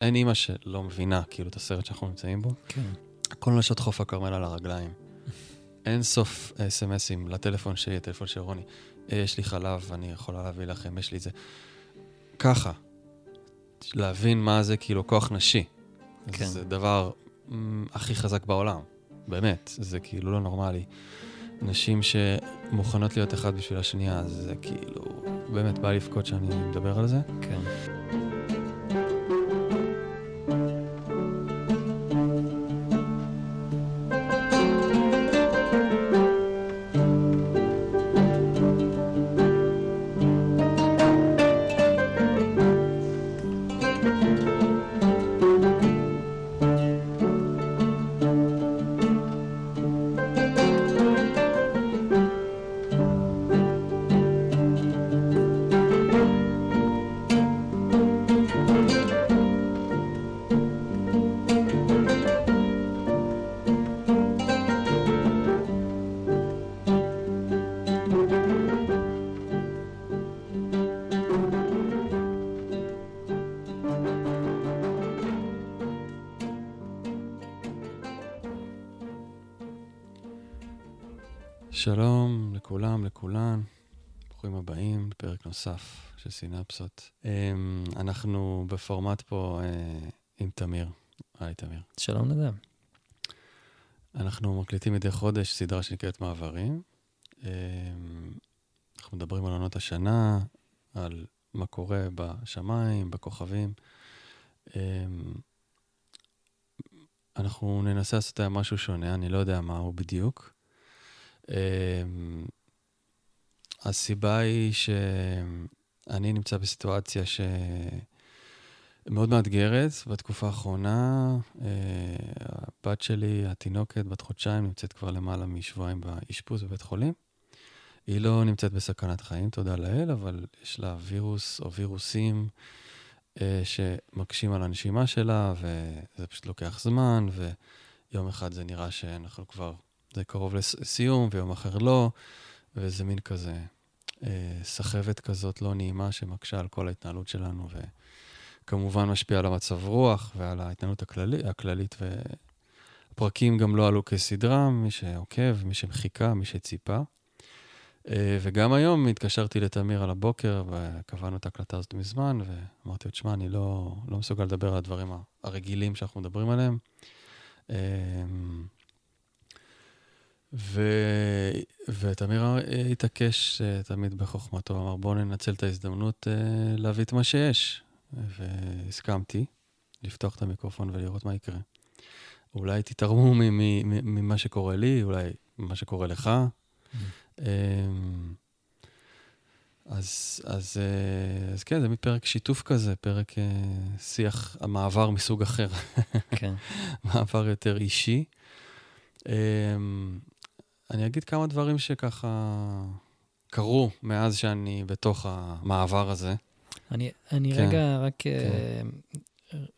אין אימא שלא מבינה, כאילו, את הסרט שאנחנו נמצאים בו. כן. כל נשת חוף הכרמל על הרגליים. אין סוף אס-אמסים לטלפון שלי, הטלפון של רוני. יש לי חלב, אני יכולה להביא לכם, יש לי זה. ככה. להבין מה זה, כאילו, כוח נשי. כן. זה דבר הכי חזק בעולם. באמת. זה כאילו לא נורמלי. נשים שמוכנות להיות אחד בשביל השנייה, זה כאילו... באמת בא לפקוד שאני מדבר על זה. כן. שלום לכולם, לכולן, ברוכים הבאים לפרק נוסף של סינפסות. אנחנו בפורמט פה עם תמיר. היי תמיר. שלום נדב. אנחנו מקליטים מדי חודש סדרה שנקראת מעברים. אנחנו מדברים על עונות השנה, על מה קורה בשמיים, בכוכבים. אנחנו ננסה לעשות משהו שונה, אני לא יודע מה הוא בדיוק. הסיבה היא שאני נמצא בסיטואציה שמאוד מאתגרת בתקופה האחרונה. הבת שלי, התינוקת, בת חודשיים, נמצאת כבר למעלה משבועיים באשפוז בבית חולים. היא לא נמצאת בסכנת חיים, תודה לאל, אבל יש לה וירוס או וירוסים שמקשים על הנשימה שלה, וזה פשוט לוקח זמן, ויום אחד זה נראה שאנחנו כבר... זה קרוב לסיום, ויום אחר לא, וזה מין כזה סחבת כזאת לא נעימה שמקשה על כל ההתנהלות שלנו, וכמובן משפיע על המצב רוח ועל ההתנהלות הכללית, והפרקים גם לא עלו כסדרה, מי שעוקב, מי שמחיקה, מי שציפה. וגם היום התקשרתי לתמיר על הבוקר, וקבענו את ההקלטה הזאת מזמן, ואמרתי לו, תשמע, אני לא מסוגל לדבר על הדברים הרגילים שאנחנו מדברים עליהם. ותמיר התעקש תמיד בחוכמתו, אמר בוא ננצל את ההזדמנות להביא את מה שיש, והסכמתי לפתוח את המיקרופון ולראות מה יקרה. אולי תתרמו ממה שקורה לי, אולי ממה שקורה לך. אז כן, זה מפרק שיתוף כזה, פרק שיח המעבר מסוג אחר. כן. מעבר יותר אישי. אני אגיד כמה דברים שככה קרו מאז שאני בתוך המעבר הזה. אני כן, רגע רק כן.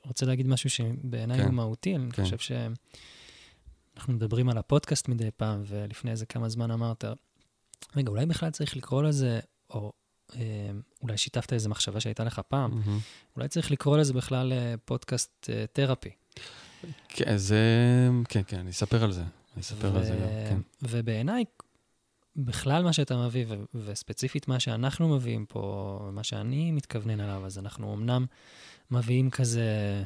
רוצה להגיד משהו שבעיניי כן. הוא מהותי. אני כן. חושב שאנחנו מדברים על הפודקאסט מדי פעם, ולפני איזה כמה זמן אמרת, רגע, אולי בכלל צריך לקרוא לזה, או אולי שיתפת איזה מחשבה שהייתה לך פעם, אולי צריך לקרוא לזה בכלל פודקאסט תרפי. כן, זה... כן, כן, אני אספר על זה. אני אספר על זה גם, כן. ובעיניי, בכלל מה שאתה מביא, וספציפית מה שאנחנו מביאים פה, מה שאני מתכוונן עליו, אז אנחנו אמנם מביאים כזה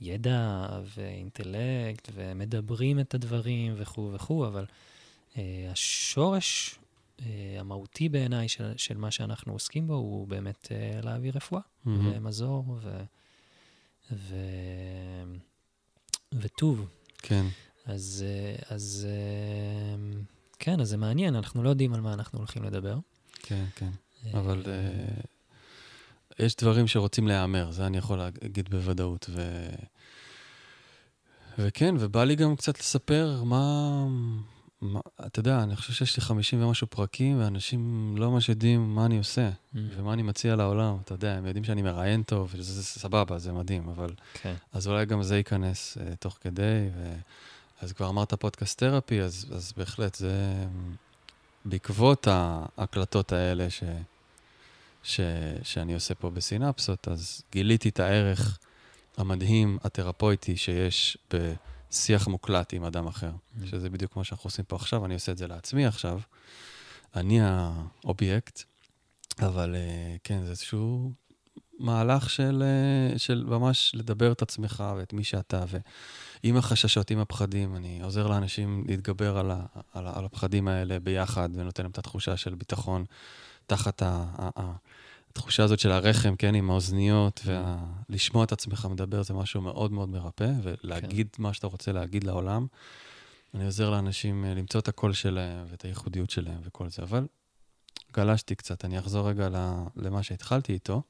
ידע ואינטלקט, ומדברים את הדברים וכו' וכו', אבל השורש המהותי בעיניי של מה שאנחנו עוסקים בו, הוא באמת להביא רפואה ומזור וטוב. כן. אז כן, אז זה מעניין, אנחנו לא יודעים על מה אנחנו הולכים לדבר. כן, כן. אבל יש דברים שרוצים להיאמר, זה אני יכול להגיד בוודאות. וכן, ובא לי גם קצת לספר מה אתה יודע, אני חושב שיש לי 50 ומשהו פרקים, ואנשים לא ממש יודעים מה אני עושה, ומה אני מציע לעולם, אתה יודע, הם יודעים שאני מראיין טוב, וזה סבבה, זה מדהים, אבל... כן. אז אולי גם זה ייכנס תוך כדי, אז כבר אמרת פודקאסט תרפי, אז בהחלט זה... בעקבות ההקלטות האלה שאני עושה פה בסינפסות, אז גיליתי את הערך המדהים, התרפויטי, שיש בשיח מוקלט עם אדם אחר. שזה בדיוק כמו שאנחנו עושים פה עכשיו, אני עושה את זה לעצמי עכשיו. אני האובייקט, אבל כן, זה איזשהו מהלך של ממש לדבר את עצמך ואת מי שאתה, ועם החששות, עם הפחדים, אני עוזר לאנשים להתגבר על הפחדים האלה ביחד, ונותן להם את התחושה של ביטחון, תחת התחושה הזאת של הרחם, כן, עם האוזניות, ולשמוע את עצמך מדבר, זה משהו מאוד מאוד מרפא, ולהגיד מה שאתה רוצה להגיד לעולם. אני עוזר לאנשים למצוא את הקול שלהם, ואת הייחודיות שלהם, וכל זה. אבל גלשתי קצת, אני אחזור רגע למה שהתחלתי איתו.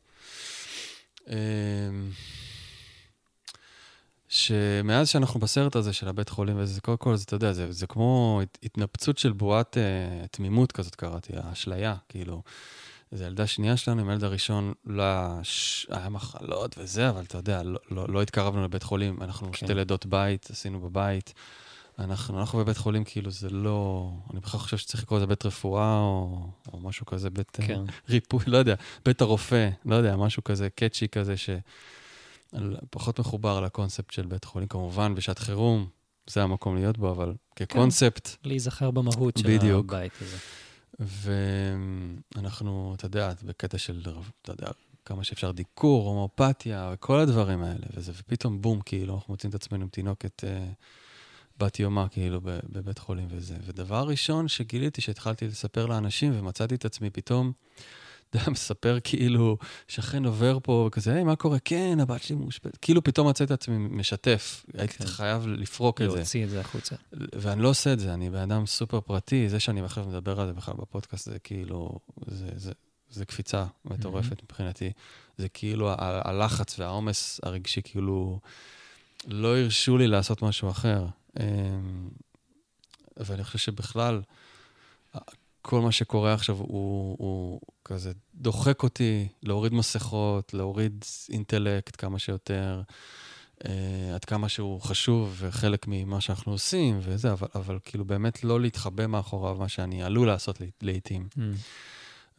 שמאז שאנחנו בסרט הזה של הבית חולים, וזה קודם כל, אתה יודע, זה כמו התנפצות של בועת תמימות כזאת קראתי, האשליה, כאילו, זה ילדה שנייה שלנו, עם ילד הראשון היה מחלות וזה, אבל אתה יודע, לא התקרבנו לבית חולים, אנחנו שתי לידות בית, עשינו בבית, אנחנו בבית חולים, כאילו זה לא, אני בכלל חושב שצריך לקרוא את זה בית רפואה, או משהו כזה, בית ריפוי, לא יודע, בית הרופא, לא יודע, משהו כזה, קאצ'י כזה, פחות מחובר לקונספט של בית חולים, כמובן, בשעת חירום, זה המקום להיות בו, אבל כקונספט. להיזכר במהות של הבית הזה. ואנחנו, אתה יודע, בקטע של, אתה יודע, כמה שאפשר דיקור, הומאופתיה, וכל הדברים האלה, וזה, ופתאום בום, כאילו, אנחנו מוצאים את עצמנו עם תינוקת בת יומה, כאילו, בבית חולים וזה. ודבר ראשון שגיליתי, שהתחלתי לספר לאנשים, ומצאתי את עצמי פתאום, מספר כאילו, שכן עובר פה, כזה, היי, מה קורה? כן, הבת שלי מושפט. כאילו פתאום מצאתי את עצמי משתף. הייתי חייב לפרוק את זה. להוציא את זה החוצה. ואני לא עושה את זה, אני באדם סופר פרטי, זה שאני בכלל מדבר על זה בכלל בפודקאסט, זה כאילו, זה קפיצה מטורפת מבחינתי. זה כאילו, הלחץ והעומס הרגשי, כאילו, לא הרשו לי לעשות משהו אחר. ואני חושב שבכלל, כל מה שקורה עכשיו הוא כזה דוחק אותי, להוריד מסכות, להוריד אינטלקט כמה שיותר, עד כמה שהוא חשוב וחלק ממה שאנחנו עושים וזה, אבל כאילו באמת לא להתחבא מאחוריו מה שאני עלול לעשות לעתים.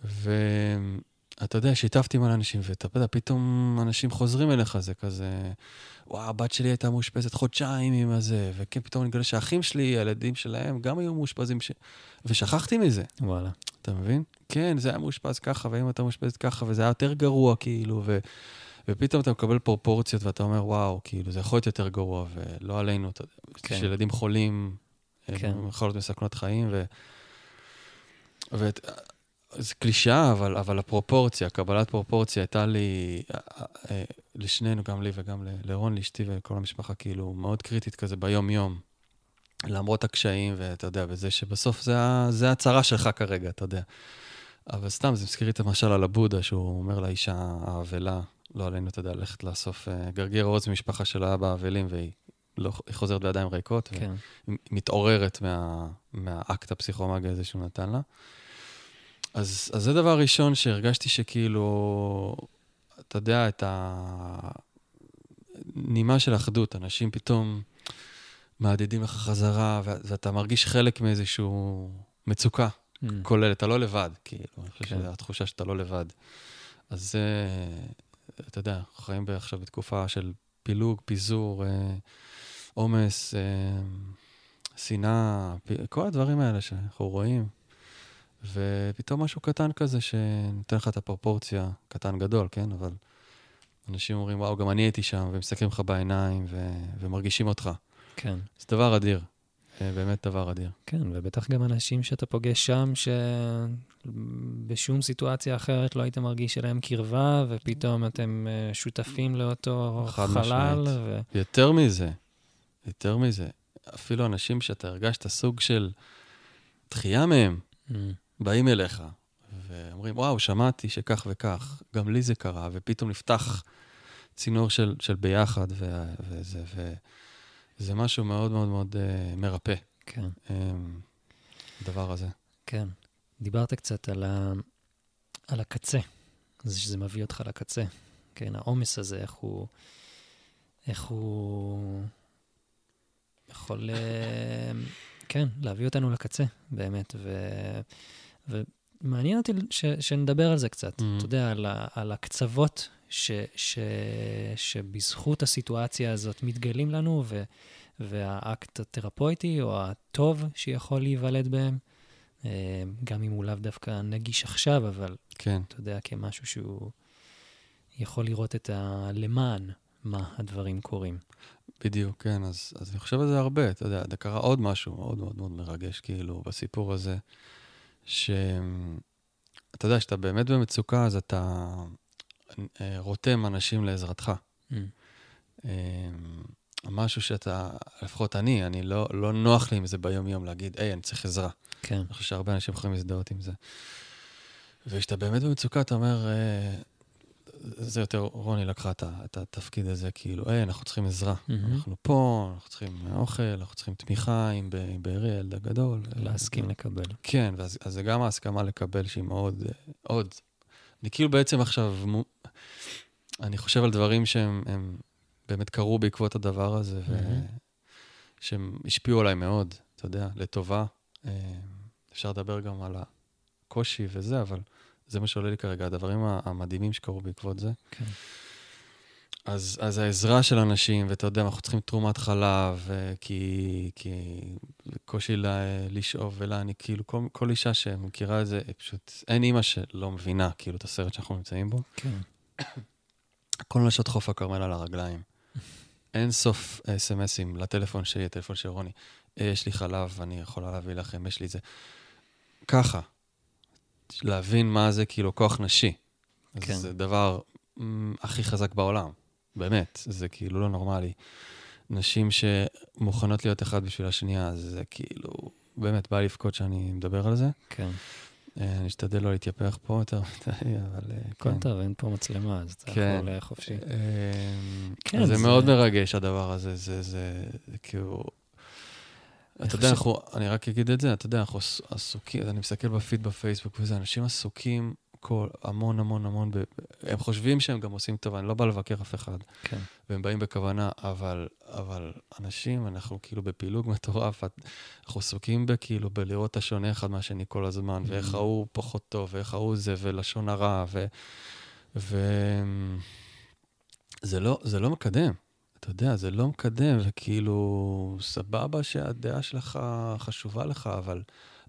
ואתה יודע, שיתפתי עם אנשים, ופתאום אנשים חוזרים אליך, זה כזה, וואו, הבת שלי הייתה מאושפזת חודשיים עם הזה, וכן, פתאום אני גדול שהאחים שלי, הילדים שלהם, גם היו מאושפזים, ושכחתי מזה. וואלה. אתה מבין? כן, זה היה מאושפז ככה, ואם אתה מאושפזת ככה, וזה היה יותר גרוע, כאילו, ופתאום אתה מקבל פרופורציות, ואתה אומר, וואו, כאילו, זה יכול להיות יותר גרוע, ולא עלינו, שילדים חולים, מחלות מסכנות חיים, זה קלישה, אבל הפרופורציה, קבלת פרופורציה, הייתה לי, לשנינו, גם לי וגם לרון, לאשתי וכל המשפחה, כאילו, מאוד קריטית כזה ביום-יום, למרות הקשיים, ואתה יודע, וזה שבסוף זה הצרה שלך כרגע, אתה יודע. אבל סתם, זה מזכיר את המשל על הבודה, שהוא אומר לאישה האבלה, לא עלינו, אתה יודע, ללכת לאסוף גרגיר עוז ממשפחה שלה באבלים, והיא חוזרת בידיים ריקות, ומתעוררת מהאקט הפסיכומגי הזה שהוא נתן לה. אז זה דבר ראשון שהרגשתי שכאילו, אתה יודע, את הנימה של אחדות, אנשים פתאום מעדידים לך חזרה, ואתה מרגיש חלק מאיזשהו מצוקה כולל, אתה לא לבד, כאילו, אני חושב שזו התחושה שאתה לא לבד. אז זה, אתה יודע, חיים עכשיו בתקופה של פילוג, פיזור, עומס, שנאה, כל הדברים האלה שאנחנו רואים. ופתאום משהו קטן כזה שנותן לך את הפרופורציה, קטן גדול, כן? אבל אנשים אומרים, וואו, גם אני הייתי שם, ומסתכלים לך בעיניים, ומרגישים אותך. כן. זה דבר אדיר. באמת דבר אדיר. כן, ובטח גם אנשים שאתה פוגש שם, שבשום סיטואציה אחרת לא היית מרגיש אליהם קרבה, ופתאום אתם שותפים לאותו חלל. יותר מזה, יותר מזה. אפילו אנשים שאתה הרגשת סוג של דחייה מהם, באים אליך, ואומרים, וואו, שמעתי שכך וכך, גם לי זה קרה, ופתאום נפתח צינור של ביחד, וזה משהו מאוד מאוד מאוד מרפא. כן. הדבר הזה. כן. דיברת קצת על הקצה, שזה מביא אותך לקצה. כן, העומס הזה, איך הוא יכול... כן, להביא אותנו לקצה, באמת, מעניין אותי שנדבר על זה קצת. אתה יודע, על הקצוות שבזכות הסיטואציה הזאת מתגלים לנו, והאקט התרפויטי או הטוב שיכול להיוולד בהם, גם אם הוא לאו דווקא נגיש עכשיו, אבל אתה יודע, כמשהו שהוא יכול לראות את הלמען, מה הדברים קורים. בדיוק, כן. אז אני חושב על זה הרבה. אתה יודע, קרה עוד משהו מאוד מאוד מאוד מרגש, כאילו, בסיפור הזה, שאתה יודע, שאתה באמת במצוקה, אז אתה רותם אנשים לעזרתך. משהו שאתה, לפחות אני לא נוח לי עם זה ביום יום להגיד, היי, אני צריך עזרה. כן. אני חושב שהרבה אנשים יכולים להזדהות עם זה. ושאתה באמת במצוקה, אתה אומר, זה יותר, רוני לקחה את התפקיד הזה, כאילו, אנחנו צריכים עזרה. אנחנו פה, אנחנו צריכים אוכל, אנחנו צריכים תמיכה, אם בערי ילד הגדול. להסכים לקבל. כן, אז זה גם ההסכמה לקבל, שהיא מאוד, אני כאילו בעצם עכשיו, אני חושב על דברים שהם באמת קרו בעקבות הדבר הזה, שהם השפיעו עליי מאוד, אתה יודע, לטובה. אפשר לדבר גם על הקושי וזה, אבל זה מה שעולה לי כרגע, הדברים המדהימים שקרו בעקבות זה. כן. אז העזרה של אנשים, ואתה יודע, אנחנו צריכים תרומת חלב, כי קושי לשאוב ולהניק, כאילו כל אישה שמכירה את זה, פשוט אין אימא שלא מבינה, כאילו, את הסרט שאנחנו נמצאים בו. כן. כל נשות חוף הכרמל על הרגליים. אין סוף אס-אמסים לטלפון שלי, הטלפון של רוני. יש לי חלב, אני יכולה להביא לכם, יש לי זה. ככה. להבין מה זה, כאילו, כוח נשי. כן. אז זה דבר הכי חזק בעולם. באמת. זה כאילו לא נורמלי. נשים שמוכנות להיות אחד בשביל השנייה, אז זה כאילו, באמת בא לפקוד שאני מדבר על זה. כן. אני אשתדל לא להתייפח פה יותר מדי, אבל... כל טוב, אין פה מצלמה, אז אתה יכול לחופשי. כן. זה מאוד מרגש הדבר הזה. זה כאילו... אתה יודע, אני רק אגיד את זה, אתה יודע, אנחנו עסוקים, אני מסתכל בפיד בפייסבוק וזה, אנשים עסוקים המון המון המון, הם חושבים שהם גם עושים טוב, אני לא בא לבקר אף אחד, והם באים בכוונה, אבל אנשים, אנחנו כאילו בפילוג מטורף, אנחנו עסוקים בכאילו בלראות את השונה אחד מהשני כל הזמן, ואיך ההוא פחות טוב, ואיך ההוא זה, ולשון הרע, זה לא מקדם. אתה יודע, זה לא מקדם, וכאילו, סבבה שהדעה שלך חשובה לך, אבל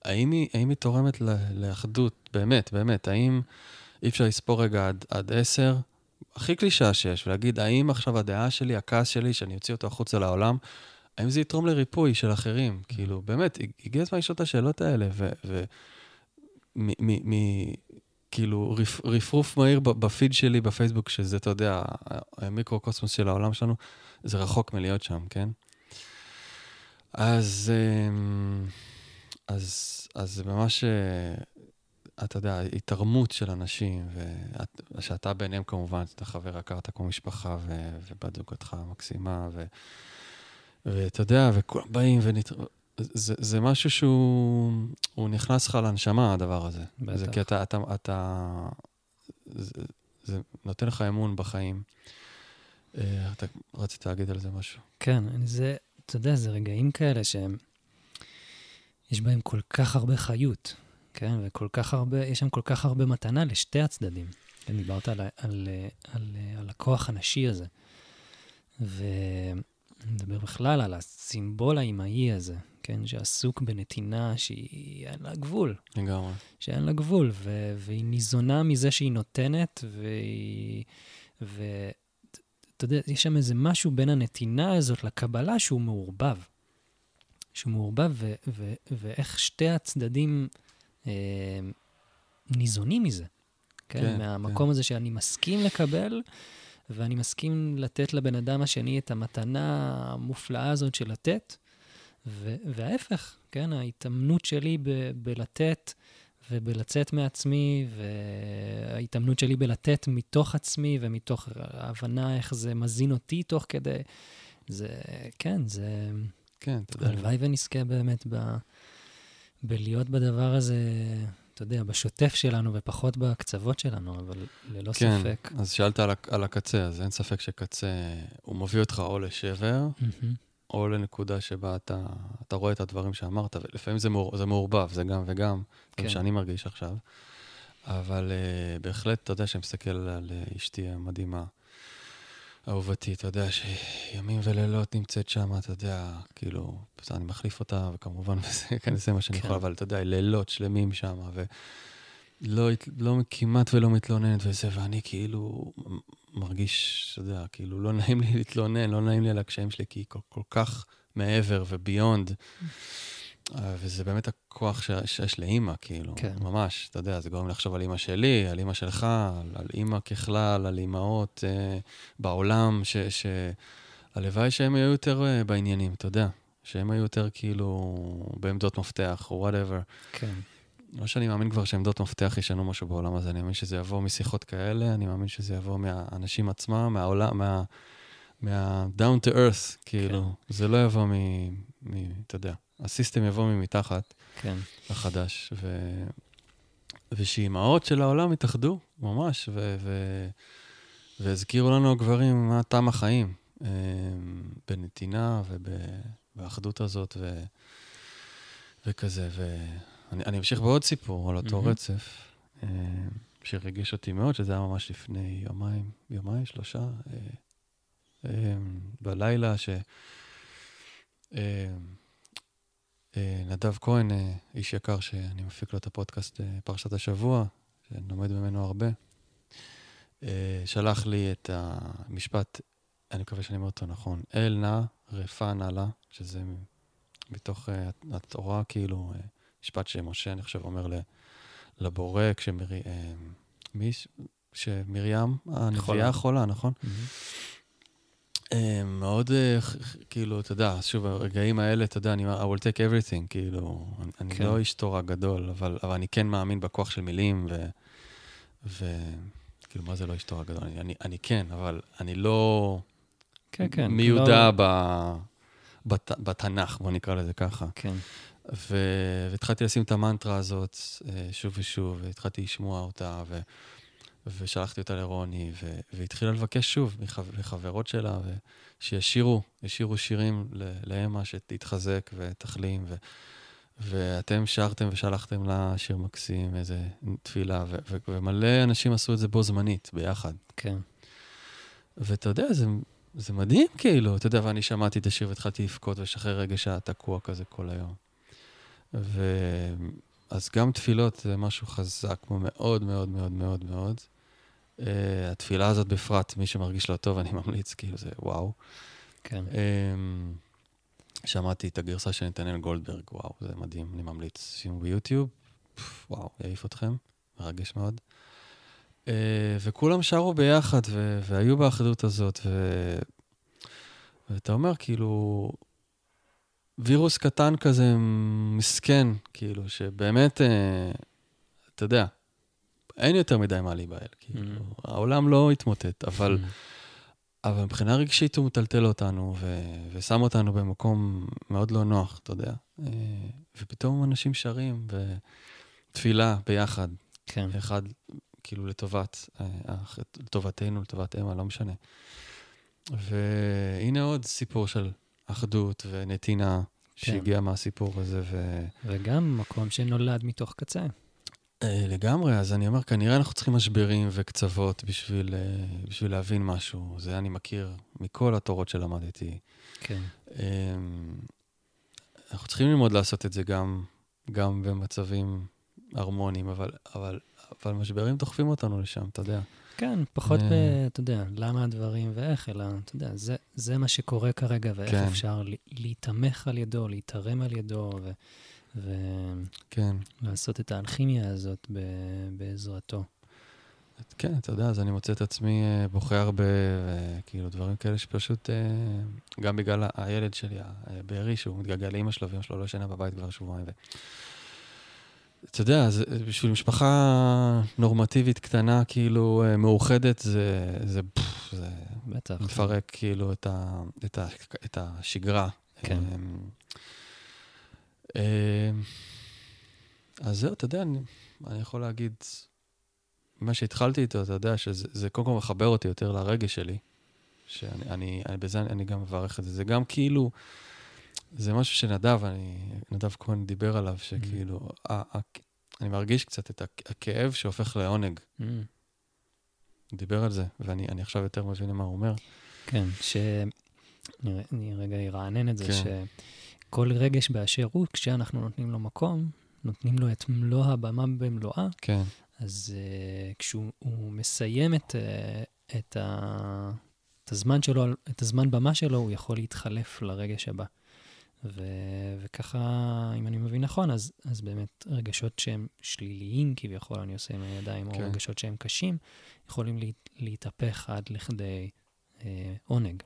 האם היא תורמת לאחדות, באמת, באמת, האם אי אפשר לספור רגע עד 10, הכי קלישה שיש, ולהגיד, האם עכשיו הדעה שלי, הכעס שלי, שאני אוציא אותו החוצה לעולם, האם זה יתרום לריפוי של אחרים? כאילו, באמת, הגיע הזמן לשאול את השאלות האלה, כאילו, רפרוף מהיר בפיד שלי, בפייסבוק, שזה, אתה יודע, המיקרו-קוסמוס של העולם שלנו, זה רחוק מלהיות שם, כן? אז ממש, אתה יודע, התרמות של אנשים, שאתה ביניהם כמובן, אתה חבר, הכרת כל משפחה, ובת זוגתך מקסימה, ואתה יודע, וכולם באים זה משהו שהוא נכנס לך לנשמה, הדבר הזה. זה כי זה נותן לך אמון בחיים. אתה רצית להגיד על זה משהו. כן, אתה יודע, זה רגעים כאלה שיש בהם כל כך הרבה חיות, כן? ויש שם כל כך הרבה מתנה לשתי הצדדים. דיברת על הכוח הנשי הזה. נדבר בכלל על הסימבול האימהי הזה, כן, שעסוק בנתינה שהיא אין לה גבול. לגמרי. שאין לה גבול, והיא ניזונה מזה שהיא נותנת, אתה יודע, יש שם איזה משהו בין הנתינה הזאת לקבלה שהוא מעורבב. ואיך שתי הצדדים ניזונים מזה. כן, מהמקום הזה שאני מסכים לקבל, ואני מסכים לתת לבן אדם השני את המתנה המופלאה הזאת של לתת, וההפך, כן, ההתאמנות שלי בלתת ובלצאת מעצמי, וההתאמנות שלי בלתת מתוך עצמי ומתוך ההבנה איך זה מזין אותי תוך כדי, כן, אתה יודע. הלוואי ונזכה באמת בלהיות בדבר הזה... אתה יודע, בשוטף שלנו ופחות בקצוות שלנו, אבל ללא ספק. כן, אז שאלת על הקצה, אז אין ספק שקצה, הוא מביא אותך או לשבר, או לנקודה שבה אתה רואה את הדברים שאמרת, ולפעמים זה מעורבב, זה גם וגם, כן. גם שאני מרגיש עכשיו, אבל בהחלט אתה יודע שאני מסתכל על אשתי המדהימה, אהובתי, אתה יודע שימים ולילות נמצאת שם, אתה יודע, כאילו, אני מחליף אותה, וכמובן, זה מה שאני יכול, אבל אתה יודע, לילות שלמים שם, ולא כמעט ולא מתלוננת וזה, ואני כאילו מרגיש, אתה יודע, כאילו לא נעים לי להתלונן, לא נעים לי על הקשיים שלי, כי כל כך מעבר וביונד, וזה באמת הכוח שיש לאמא, כאילו, ממש, אתה יודע, זה גורם לחשוב על אמא שלי, על אמא שלך, על אמא ככלל, על אמאות בעולם, שהלוואי שהם היו יותר בעניינים, אתה יודע, שהם היו יותר כאילו בעמדות מפתח, או whatever. כן. לא שאני מאמין כבר שעמדות מפתח ישנו משהו בעולם הזה, אני מאמין שזה יבוא משיחות כאלה, אני מאמין שזה יבוא מהאנשים עצמם, מהעולם, down to earth, כאילו, זה לא יבוא אתה יודע. הסיסטם יבוא ממתחת, כן. החדש, ושאימהות של העולם התאחדו, ממש, והזכירו לנו הגברים מה טעם החיים, בנתינה ובאחדות הזאת, וכזה, ואני אמשיך בעוד סיפור על אותו רצף, שרגיש אותי מאוד, שזה היה ממש לפני יומיים, שלושה, בלילה, נדב כהן, איש יקר שאני מפיק לו את הפודקאסט פרשת השבוע, שאני לומד ממנו הרבה, שלח לי את המשפט, אני מקווה שאני אומר אותו נכון, אלנה רפאה נעלה, שזה מתוך התורה, כאילו, משפט שמשה, אני חושב, אומר לבורא, כשמרים, הנביאה החולה, נכון? מאוד, כאילו, אתה יודע, שוב, הרגעים האלה, אתה יודע, אני אומר, I will take everything, כאילו, אני לא איש תורה גדול, אבל אני כן מאמין בכוח של מילים, וכאילו, מה זה לא איש תורה גדול? אני כן, אבל אני לא מיודע בתנ"ך, בוא נקרא לזה ככה. כן. והתחלתי לשים את המנטרה הזאת שוב ושוב, והתחלתי לשמוע אותה, ושלחתי אותה לרוני, והתחילה לבקש שוב מחברות שלה, שישירו שירים לאמא שתתחזק ותחלים, ואתם שרתם ושלחתם לה שיר מקסים, איזו תפילה, ומלא אנשים עשו את זה בו זמנית, ביחד. כן. ואתה יודע, זה מדהים כאילו, אתה יודע, ואני שמעתי את השיר והתחלתי לפקות, ושחרר רגע שהתקוע כזה כל היום. אז גם תפילות זה משהו חזק, מאוד מאוד מאוד מאוד מאוד. התפילה הזאת בפרט, מי שמרגיש לא טוב, אני ממליץ, כאילו זה וואו. כן. שמעתי את הגרסה של נתנאל גולדברג, וואו, זה מדהים, אני ממליץ. שימו ביוטיוב, וואו, יעיף אתכם, מרגש מאוד. וכולם שרו ביחד, והיו באחדות הזאת, ואתה אומר, כאילו... וירוס קטן כזה מסכן, כאילו, שבאמת, אתה יודע, אין יותר מדי מה להיבהל, כאילו, העולם לא התמוטט, אבל, מבחינה רגשית הוא מטלטל אותנו, ושם אותנו במקום מאוד לא נוח, אתה יודע, ופתאום אנשים שרים, ותפילה ביחד, כן. אחד, כאילו, לטובתנו, לטובת אמא, לא משנה. והנה עוד סיפור של... אחדות ונתינה שהגיעה מהסיפור הזה. וגם מקום שנולד מתוך קצה. לגמרי, אז אני אומר, כנראה אנחנו צריכים משברים וקצוות בשביל להבין משהו. זה אני מכיר מכל התורות שלמדתי. כן. אנחנו צריכים ללמוד לעשות את זה גם במצבים הרמוניים, אבל משברים דוחפים אותנו לשם, אתה יודע. כן, פחות אתה יודע, למה הדברים ואיך, אלא, אתה יודע, זה מה שקורה כרגע, ואיך אפשר להתאמך על ידו, להתארם על ידו, ולעשות את האלכימיה הזאת בעזרתו. כן, אתה יודע, אז אני מוצא את עצמי בוכה הרבה, וכאילו דברים כאלה שפשוט, גם בגלל הילד שלי, הבארי, שהוא מתגעגע לאמא שלו, ואמא שלו לא ישנה בבית כבר שבועיים, אתה יודע, בשביל משפחה נורמטיבית קטנה, כאילו, מאוחדת, זה מפרק, כאילו, את השגרה. כן. אז זהו, אתה יודע, אני יכול להגיד, מה שהתחלתי איתו, אתה יודע, שזה קודם כל מחבר אותי יותר לרגש שלי, שאני גם מברך את זה. זה גם כאילו, זה משהו שנדב כהן דיבר עליו, שכאילו, אני מרגיש קצת את הכאב שהופך לעונג. דיבר על זה, ואני עכשיו יותר מבין מה הוא אומר. כן, אני רגע ארענן את זה, שכל רגש באשר הוא, כשאנחנו נותנים לו מקום, נותנים לו את מלוא הבמה במלואה, אז כשהוא מסיים את הזמן שלו, את הזמן במה שלו, הוא יכול להתחלף לרגש הבא. וככה, אם אני מבין נכון, אז באמת רגשות שהם שליליים, כביכול אני עושה עם הידיים, או רגשות שהם קשים, יכולים להתהפך עד לכדי עונג.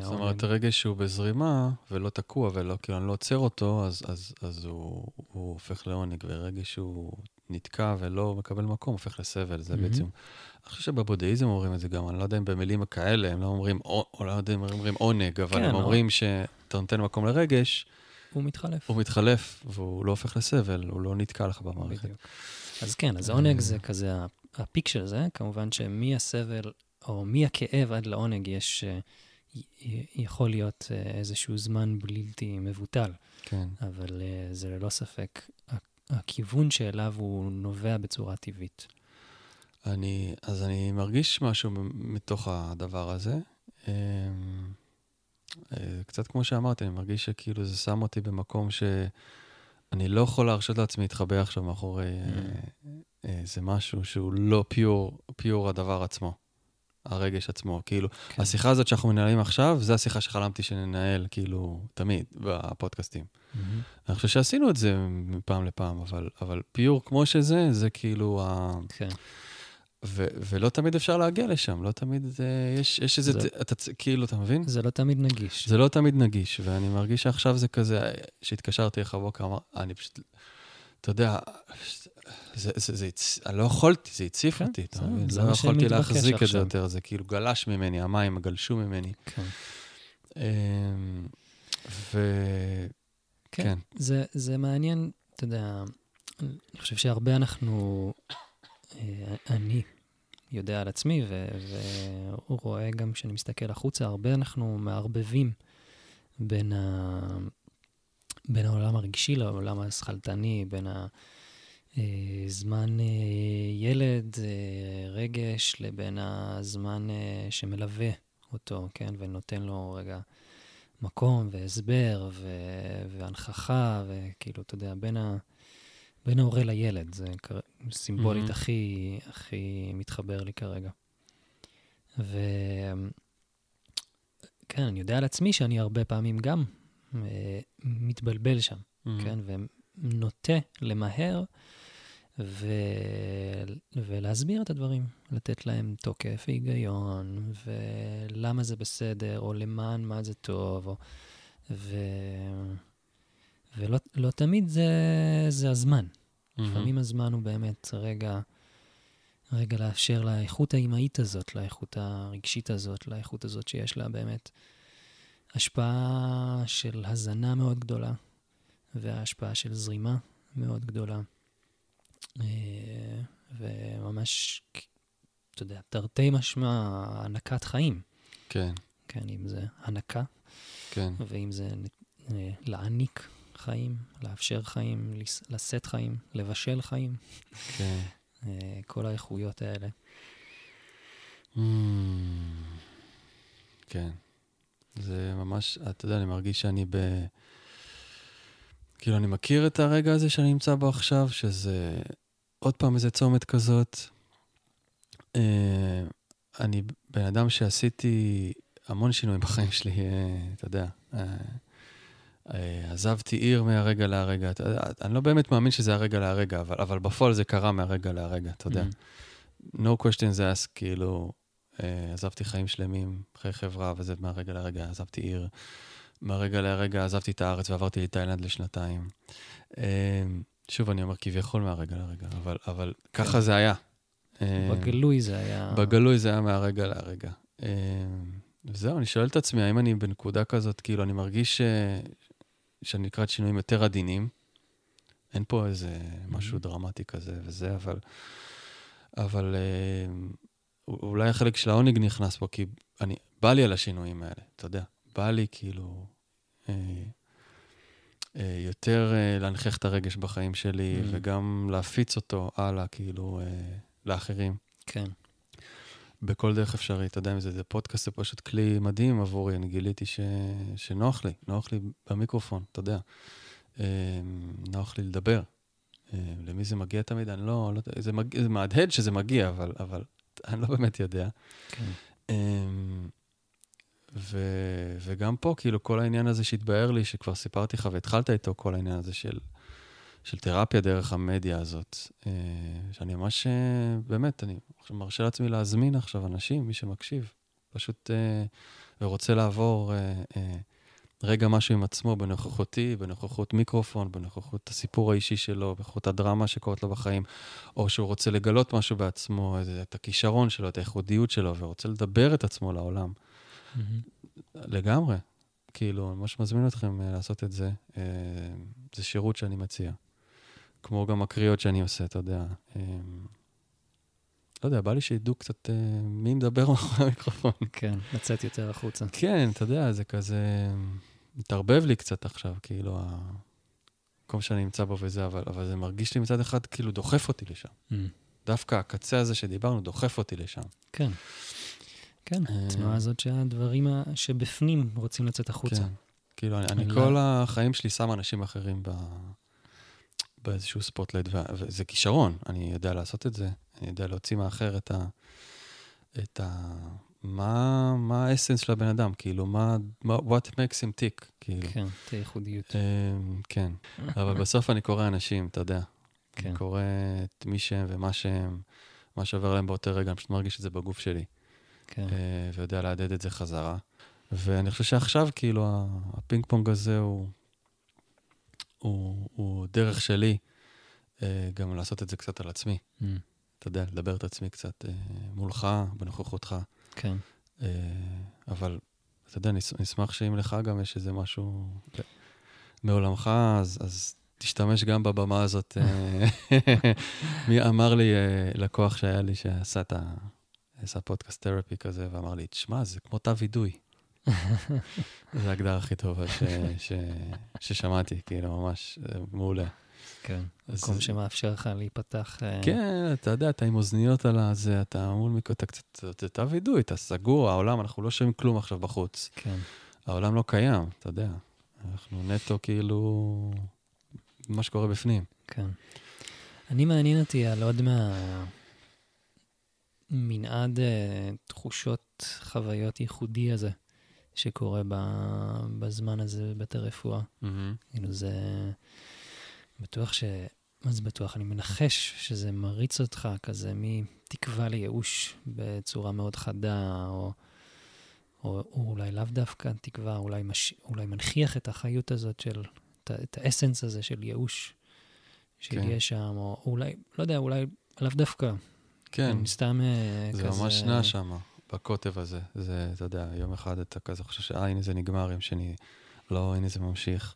זאת אומרת, הרגש שהוא בזרימה, ולא תקוע, ולא, כאילו אני לא עוצר אותו, אז הוא הופך לעונג, ורגש שהוא נתקע ולא מקבל מקום, הופך לסבל, זה בעצם. אני חושב שבבודהיזם אומרים את זה גם, אני לא יודע אם במילים כאלה, הם לא אומרים, או לא יודע אם אומרים עונג, אבל הם אומרים שאתה נותן מקום לרגש, הוא מתחלף. הוא מתחלף, והוא לא הופך לסבל, הוא לא נתקע לך במערכת. אז כן, אז עונג זה כזה, הפיק של זה, כמובן שמי הסבל, או מי הכאב עד לעונג יש, יכול להיות איזשהו זמן בלתי מבוטל. כן. אבל זה ללא ספק, הכיוון שאליו הוא נובע בצורה טבעית. אז אני מרגיש משהו מתוך הדבר הזה. קצת כמו שאמרתי, אני מרגיש שכאילו זה שם אותי במקום שאני לא יכול להרשות לעצמי להתחבא עכשיו מאחורי איזה משהו שהוא לא פיור הדבר עצמו. הרגש עצמו, כאילו, כן. השיחה הזאת שאנחנו מנהלים עכשיו, זה השיחה שחלמתי שננהל, כאילו, תמיד, בפודקאסטים. Mm-hmm. אני חושב שעשינו את זה מפעם לפעם, אבל פיור כמו שזה, זה כאילו, כן. ולא תמיד אפשר להגיע לשם, לא תמיד, יש איזה, כאילו, אתה מבין? זה לא תמיד נגיש. זה לא תמיד נגיש, ואני מרגיש שעכשיו זה כזה, שהתקשרתי לך בוקר, אני פשוט, אתה יודע, אני לא יכולתי, זה הציף אותי, לא יכולתי להחזיק את זה יותר, זה כאילו גלש ממני, המים גלשו ממני. כן. זה מעניין, אתה יודע, אני חושב שהרבה אני יודע על עצמי, והוא רואה גם כשאני מסתכל החוצה, הרבה אנחנו מערבבים בין העולם הרגשי לעולם השכלתני, בין הזמן ילד, רגש, לבין הזמן שמלווה אותו, כן? ונותן לו רגע מקום והסבר והנחכה, וכאילו, אתה יודע, בין ההורה לילד, זה סימבולית mm-hmm. הכי מתחבר לי כרגע. וכן, אני יודע על עצמי שאני הרבה פעמים גם מתבלבל שם, mm-hmm. כן? ונוטה למהר ולהסביר את הדברים, לתת להם תוקף, היגיון, ולמה זה בסדר, או למען מה זה טוב, או ולא לא תמיד זה הזמן. Mm-hmm. לפעמים הזמן הוא באמת רגע לאפשר לאיכות האימהית הזאת, לאיכות הרגשית הזאת, לאיכות הזאת שיש לה באמת השפעה של הזנה מאוד גדולה, וההשפעה של זרימה מאוד גדולה. וממש, אתה יודע, תרתי משמע, הענקת חיים. כן. כן, אם זה ענקה. כן. ואם זה להעניק חיים, לאפשר חיים, לשאת חיים, לבשל חיים. כן. כל האיכויות האלה. כן. זה ממש, אתה יודע, אני מרגיש שאני כאילו, אני מכיר את הרגע הזה שאני נמצא בו עכשיו, שזה עוד פעם איזה צומת כזאת. אני בן אדם שעשיתי המון שינויים בחיים שלי, אתה יודע. עזבתי עיר מהרגע להרגע. אני לא באמת מאמין שזה הרגע להרגע, אבל בפועל זה קרה מהרגע להרגע, אתה יודע. No questions asked, כאילו, עזבתי חיים שלמים, חיי חברה, וזה מהרגע להרגע, עזבתי עיר. מהרגע להרגע עזבתי את הארץ ועברתי לתאילנד לשנתיים. שוב, אני אומר כביכול מהרגע להרגע, אבל ככה זה היה. בגלוי זה היה. בגלוי זה היה מהרגע להרגע. וזהו, אני שואל את עצמי, האם אני בנקודה כזאת, כאילו, אני מרגיש שאני לקראת שינויים יותר עדינים. אין פה איזה משהו דרמטי כזה וזה, אבל אולי החלק של העונג נכנס פה, כי בא לי על השינויים האלה, אתה יודע, בא לי כאילו יותר להנכיח את הרגש בחיים שלי, וגם להפיץ אותו הלאה, כאילו, לאחרים. כן. בכל דרך אפשרי, אתה יודע, זה פודקאסט, זה פשוט כלי מדהים עבורי, אני גיליתי שנוח לי, נוח לי במיקרופון, אתה יודע, נוח לי לדבר. למי זה מגיע תמיד? אני לא, זה מהדהד שזה מגיע, אבל אני לא באמת יודע. כן. וגם פה, כאילו, כל העניין הזה שהתבהר לי, שכבר סיפרתי לך והתחלת איתו, כל העניין הזה של תרפיה דרך המדיה הזאת, שאני ממש, באמת, אני מרשה לעצמי להזמין עכשיו אנשים, מי שמקשיב, פשוט ורוצה לעבור רגע משהו עם עצמו, בנוכחותי, בנוכחות מיקרופון, בנוכחות הסיפור האישי שלו, בנוכחות הדרמה שקורית לו בחיים, או שהוא רוצה לגלות משהו בעצמו, את הכישרון שלו, את הייחודיות שלו, ורוצה לדבר את עצמו לעולם. לגמרי. כאילו, ממש מזמין אתכם לעשות את זה. זה שירות שאני מציע. כמו גם הקריאות שאני עושה, אתה יודע. לא יודע, בא לי שידעו קצת מי מדבר מאחורי המיקרופון. כן, לצאת יותר החוצה. כן, אתה יודע, זה כזה... מתערבב לי קצת עכשיו, כאילו, המקום שאני נמצא בו וזה, אבל זה מרגיש לי מצד אחד, כאילו, דוחף אותי לשם. דווקא הקצה הזה שדיברנו, דוחף אותי לשם. כן. כן, התנועה הזאת שהדברים שבפנים רוצים לצאת החוצה. כן, כאילו אני כל החיים שלי שם אנשים אחרים באיזשהו ספוטלייט, וזה כישרון, אני יודע לעשות את זה, אני יודע להוציא מאחר את ה... מה האסנס של הבן אדם, כאילו, what makes him tick, כאילו. כן, את הייחודיות. כן, אבל בסוף אני קורא אנשים, אתה יודע. אני קורא את מי שהם ומה שהם, מה שעבר להם באותו רגע, אני פשוט מרגיש את זה בגוף שלי. ויודע להדד את זה חזרה. ואני חושב שעכשיו, כאילו, הפינג פונג הזה הוא דרך שלי גם לעשות את זה קצת על עצמי. אתה יודע, לדבר את עצמי קצת מולך, בנוכחותך. כן. אבל, אתה יודע, נשמח שאם לך גם יש איזה משהו מעולמך, אז תשתמש גם בבמה הזאת. מי אמר לי, לקוח שהיה לי שעשה את ה... עשה פודקאסט תרפי כזה, ואמר לי, תשמע, זה כמו תא וידוי. זה הגדר הכי טובה ששמעתי, כאילו, ממש מעולה. כן, מקום שמאפשר לך להיפתח. כן, אתה יודע, אתה עם אוזניות על הזה, אתה מול מיקרו, אתה קצת, זה תא וידוי, אתה סגור, העולם, אנחנו לא שומעים כלום עכשיו בחוץ. כן. העולם לא קיים, אתה יודע. אנחנו נטו, כאילו, מה שקורה בפנים. כן. אני מעניין אותי על עוד מנעד תחושות, חוויות ייחודי הזה, שקורה בזמן הזה בבית הרפואה. כאילו זה בטוח מה זה בטוח? אני מנחש שזה מריץ אותך כזה מתקווה לייאוש בצורה מאוד חדה, או אולי לאו דווקא תקווה, אולי מנחיח את החיות הזאת, את האסנס הזה של ייאוש, שיהיה שם, או אולי, לא יודע, אולי לאו דווקא. כן, זה ממש נע שם, בקוטב הזה. זה, אתה יודע, יום אחד אתה כזה חושב הנה זה נגמר, יום שני, לא, הנה זה ממשיך.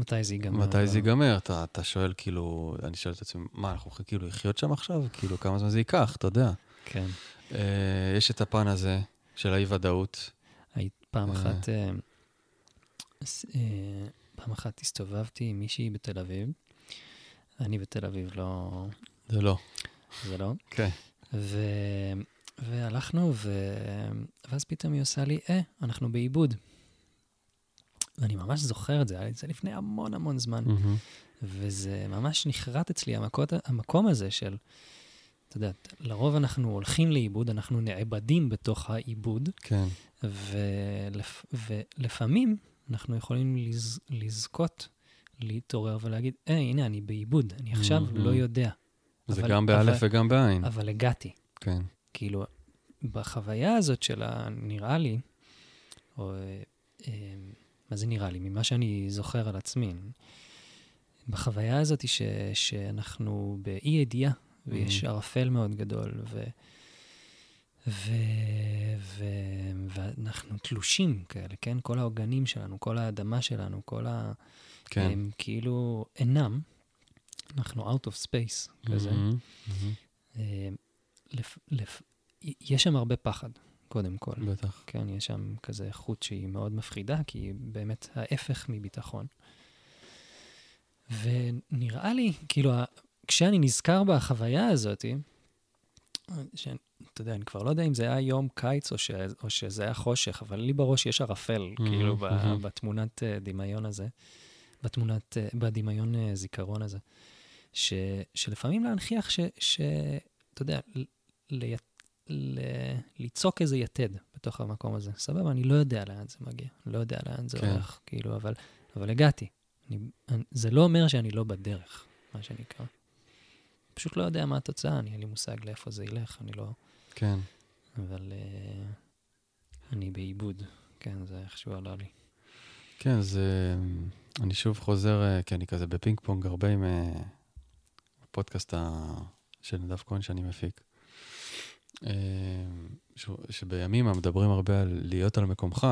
מתי זה ייגמר? מתי זה ייגמר? אתה שואל, כאילו, אני שואל את עצמי, מה, אנחנו כאילו לחיות שם עכשיו? כאילו, כמה זמן זה ייקח, אתה יודע. כן. יש את הפן הזה של האי-ודאות. פעם אחת הסתובבתי עם מישהי בתל אביב. אני בתל אביב לא... זה לא. כן. והלכנו, ואז פתאום היא עושה לי, אנחנו בעיבוד. ואני ממש זוכר את זה, היה לי את זה לפני המון המון זמן. וזה ממש נחרט אצלי, המקום הזה של, אתה יודע, לרוב אנחנו הולכים לאיבוד, אנחנו נעבדים בתוך העיבוד. כן. ולפעמים אנחנו יכולים לזכות, להתעורר ולהגיד, הנה, אני בעיבוד, אני עכשיו לא יודע. זה גם באלף וגם בעין. אבל הגעתי. כן. כאילו, בחוויה הזאת של נראה לי, או מה זה נראה לי? ממה שאני זוכר על עצמי. בחוויה הזאת שאנחנו באי ידיעה, ויש ערפל מאוד גדול, ואנחנו תלושים כאלה, כן? כל העוגנים שלנו, כל האדמה שלנו, כל הם כאילו אינם. אנחנו out of space, כזה. יש שם הרבה פחד, קודם כל. בטח. כן, יש שם כזה חוט שהיא מאוד מפחידה, כי היא באמת ההפך מביטחון. ונראה לי, כאילו, כשאני נזכר בחוויה הזאת, אתה יודע, אני כבר לא יודע אם זה היה יום קיץ או שזה היה חושך, אבל לי בראש יש ערפל, כאילו, בתמונת דמיון הזה, בדמיון זיכרון הזה, שלפעמים להנחיח אתה יודע, ליצוק איזה יתד בתוך המקום הזה. סבבה, אני לא יודע לאן זה מגיע, לא יודע לאן זה הולך, כאילו, אבל הגעתי. זה לא אומר שאני לא בדרך, מה שנקרא. פשוט לא יודע מה התוצאה, אין לי מושג לאיפה זה ילך, אני לא... כן. אבל אני בעיבוד, כן, זה איכשהו עלה לי. כן, זה... אני שוב חוזר, כי אני כזה בפינג פונג הרבה עם הפודקאסט של נדב כהן שאני מפיק. שבימים מדברים הרבה על להיות על מקומך,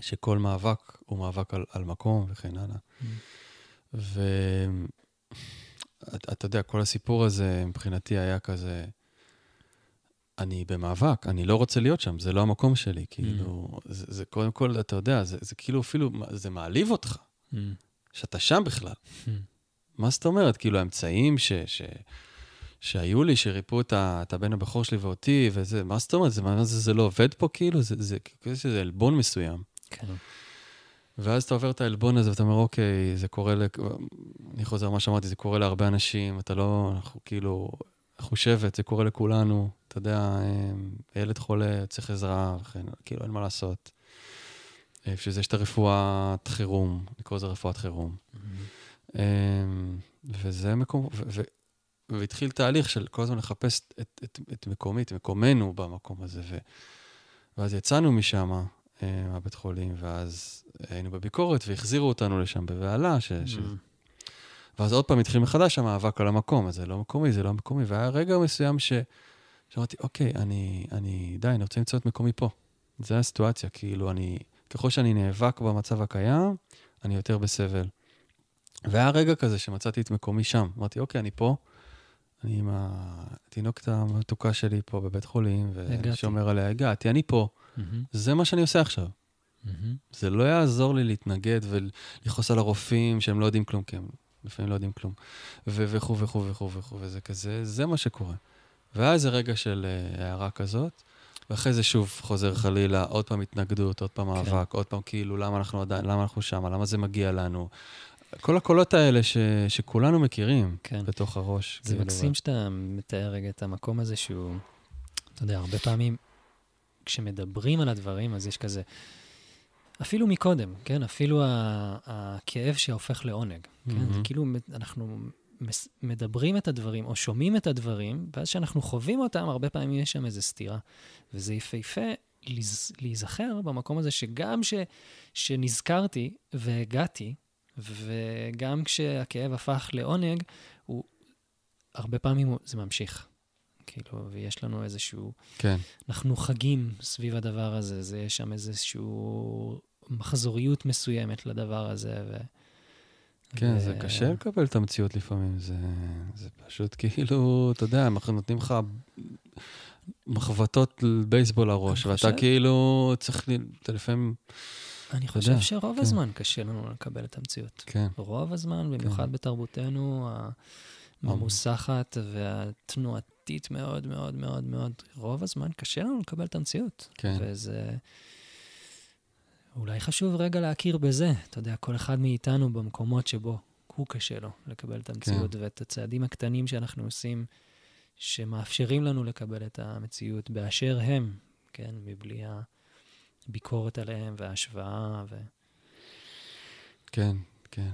שכל מאבק הוא מאבק על מקום וכן הלאה. ו... אתה יודע, כל הסיפור הזה מבחינתי היה כזה, אני במאבק, אני לא רוצה להיות שם, זה לא המקום שלי, כאילו, זה קודם כל, אתה יודע, זה כאילו אפילו, זה מעליב אותך, שאתה שם בכלל. מה זאת אומרת? כאילו, האמצעים שהיו לי, שריפו את הבן הבחור שלי ואותי, וזה, מה זאת אומרת? זה לא עובד פה, כאילו, זה אלבון מסוים. כן. ואז אתה עובר את האלבון הזה, ואתה אומר, אוקיי, זה קורה, אני חוזר מה שאמרתי, זה קורה להרבה אנשים, אתה לא, אנחנו כאילו, חושבת, זה קורה לכולנו, אתה יודע, ילד חולה, צריך עזרה, וכן, כאילו, אין מה לעשות. שזה יש את הרפואת חירום, נקרא זה רפואת חירום. וזה מקום, והתחיל תהליך של כל הזמן לחפש את מקומי, את מקומנו במקום הזה, ואז יצאנו משם, מהבית חולים, ואז היינו בביקורת, והחזירו אותנו לשם בבעלה, ואז עוד פעם התחיל מחדש המאבק על המקום, אז זה לא מקומי, זה לא מקומי, והיה רגע מסוים שאמרתי, אוקיי, אני רוצה למצוא את מקומי פה. זו הסיטואציה, כאילו, ככל שאני נאבק במצב הקיים, אני יותר בסבל. והיה רגע כזה שמצאתי את מקומי שם, אמרתי, אוקיי, אני פה, אני עם התינוקת המתוקה שלי פה בבית חולים, ושאומר עליה, הגעתי, אני פה. זה מה שאני עושה עכשיו. זה לא יעזור לי להתנגד ולכעוס על הרופאים שהם לא יודעים כלום, כי הם לפעמים לא יודעים כלום. וכו וכו וכו וכו, וזה כזה, זה מה שקורה. והיה איזה רגע של הערה כזאת, ואחרי זה שוב חוזר חלילה, עוד פעם התנגדות, עוד פעם מאבק, עוד פעם כאילו, למה אנחנו עדיין, למה אנחנו שם, למה זה מגיע לנו. כל הקולות האלה שכולנו מכירים בתוך הראש. זה מקסים שאתה מתאר רגע את המקום הזה שהוא, אתה יודע, הרבה פעמים כשמדברים על הדברים, אז יש כזה, אפילו מקודם, כן? אפילו הכאב שהופך לעונג, כן? זה כאילו אנחנו מדברים את הדברים, או שומעים את הדברים, ואז שאנחנו חווים אותם, הרבה פעמים יש שם איזו סתירה. וזה יפהפה להיזכר במקום הזה, שגם שנזכרתי והגעתי, וגם כשהכאב הפך לעונג, הרבה פעמים זה ממשיך. כאילו, ויש לנו איזשהו... כן. אנחנו חגים סביב הדבר הזה, זה יש שם איזשהו מחזוריות מסוימת לדבר הזה, כן, זה קשה לקבל את המציאות לפעמים, זה פשוט כאילו, אתה יודע, אנחנו נותנים לך מחבטות בייסבול הראש, ואתה כאילו צריך לפעמים... אני חושב שרוב הזמן קשה לנו לקבל את המציאות. כן. רוב הזמן, במיוחד בתרבותנו, המוסחת והתנועת, מאוד מאוד מאוד מאוד, רוב הזמן קשה לנו לקבל את המציאות. כן. וזה... אולי חשוב רגע להכיר בזה. אתה יודע, כל אחד מאיתנו במקומות שבו הוא קשה לו לקבל את המציאות, כן. ואת הצעדים הקטנים שאנחנו עושים, שמאפשרים לנו לקבל את המציאות, באשר הם, כן, מבלי הביקורת עליהם וההשוואה. כן, כן.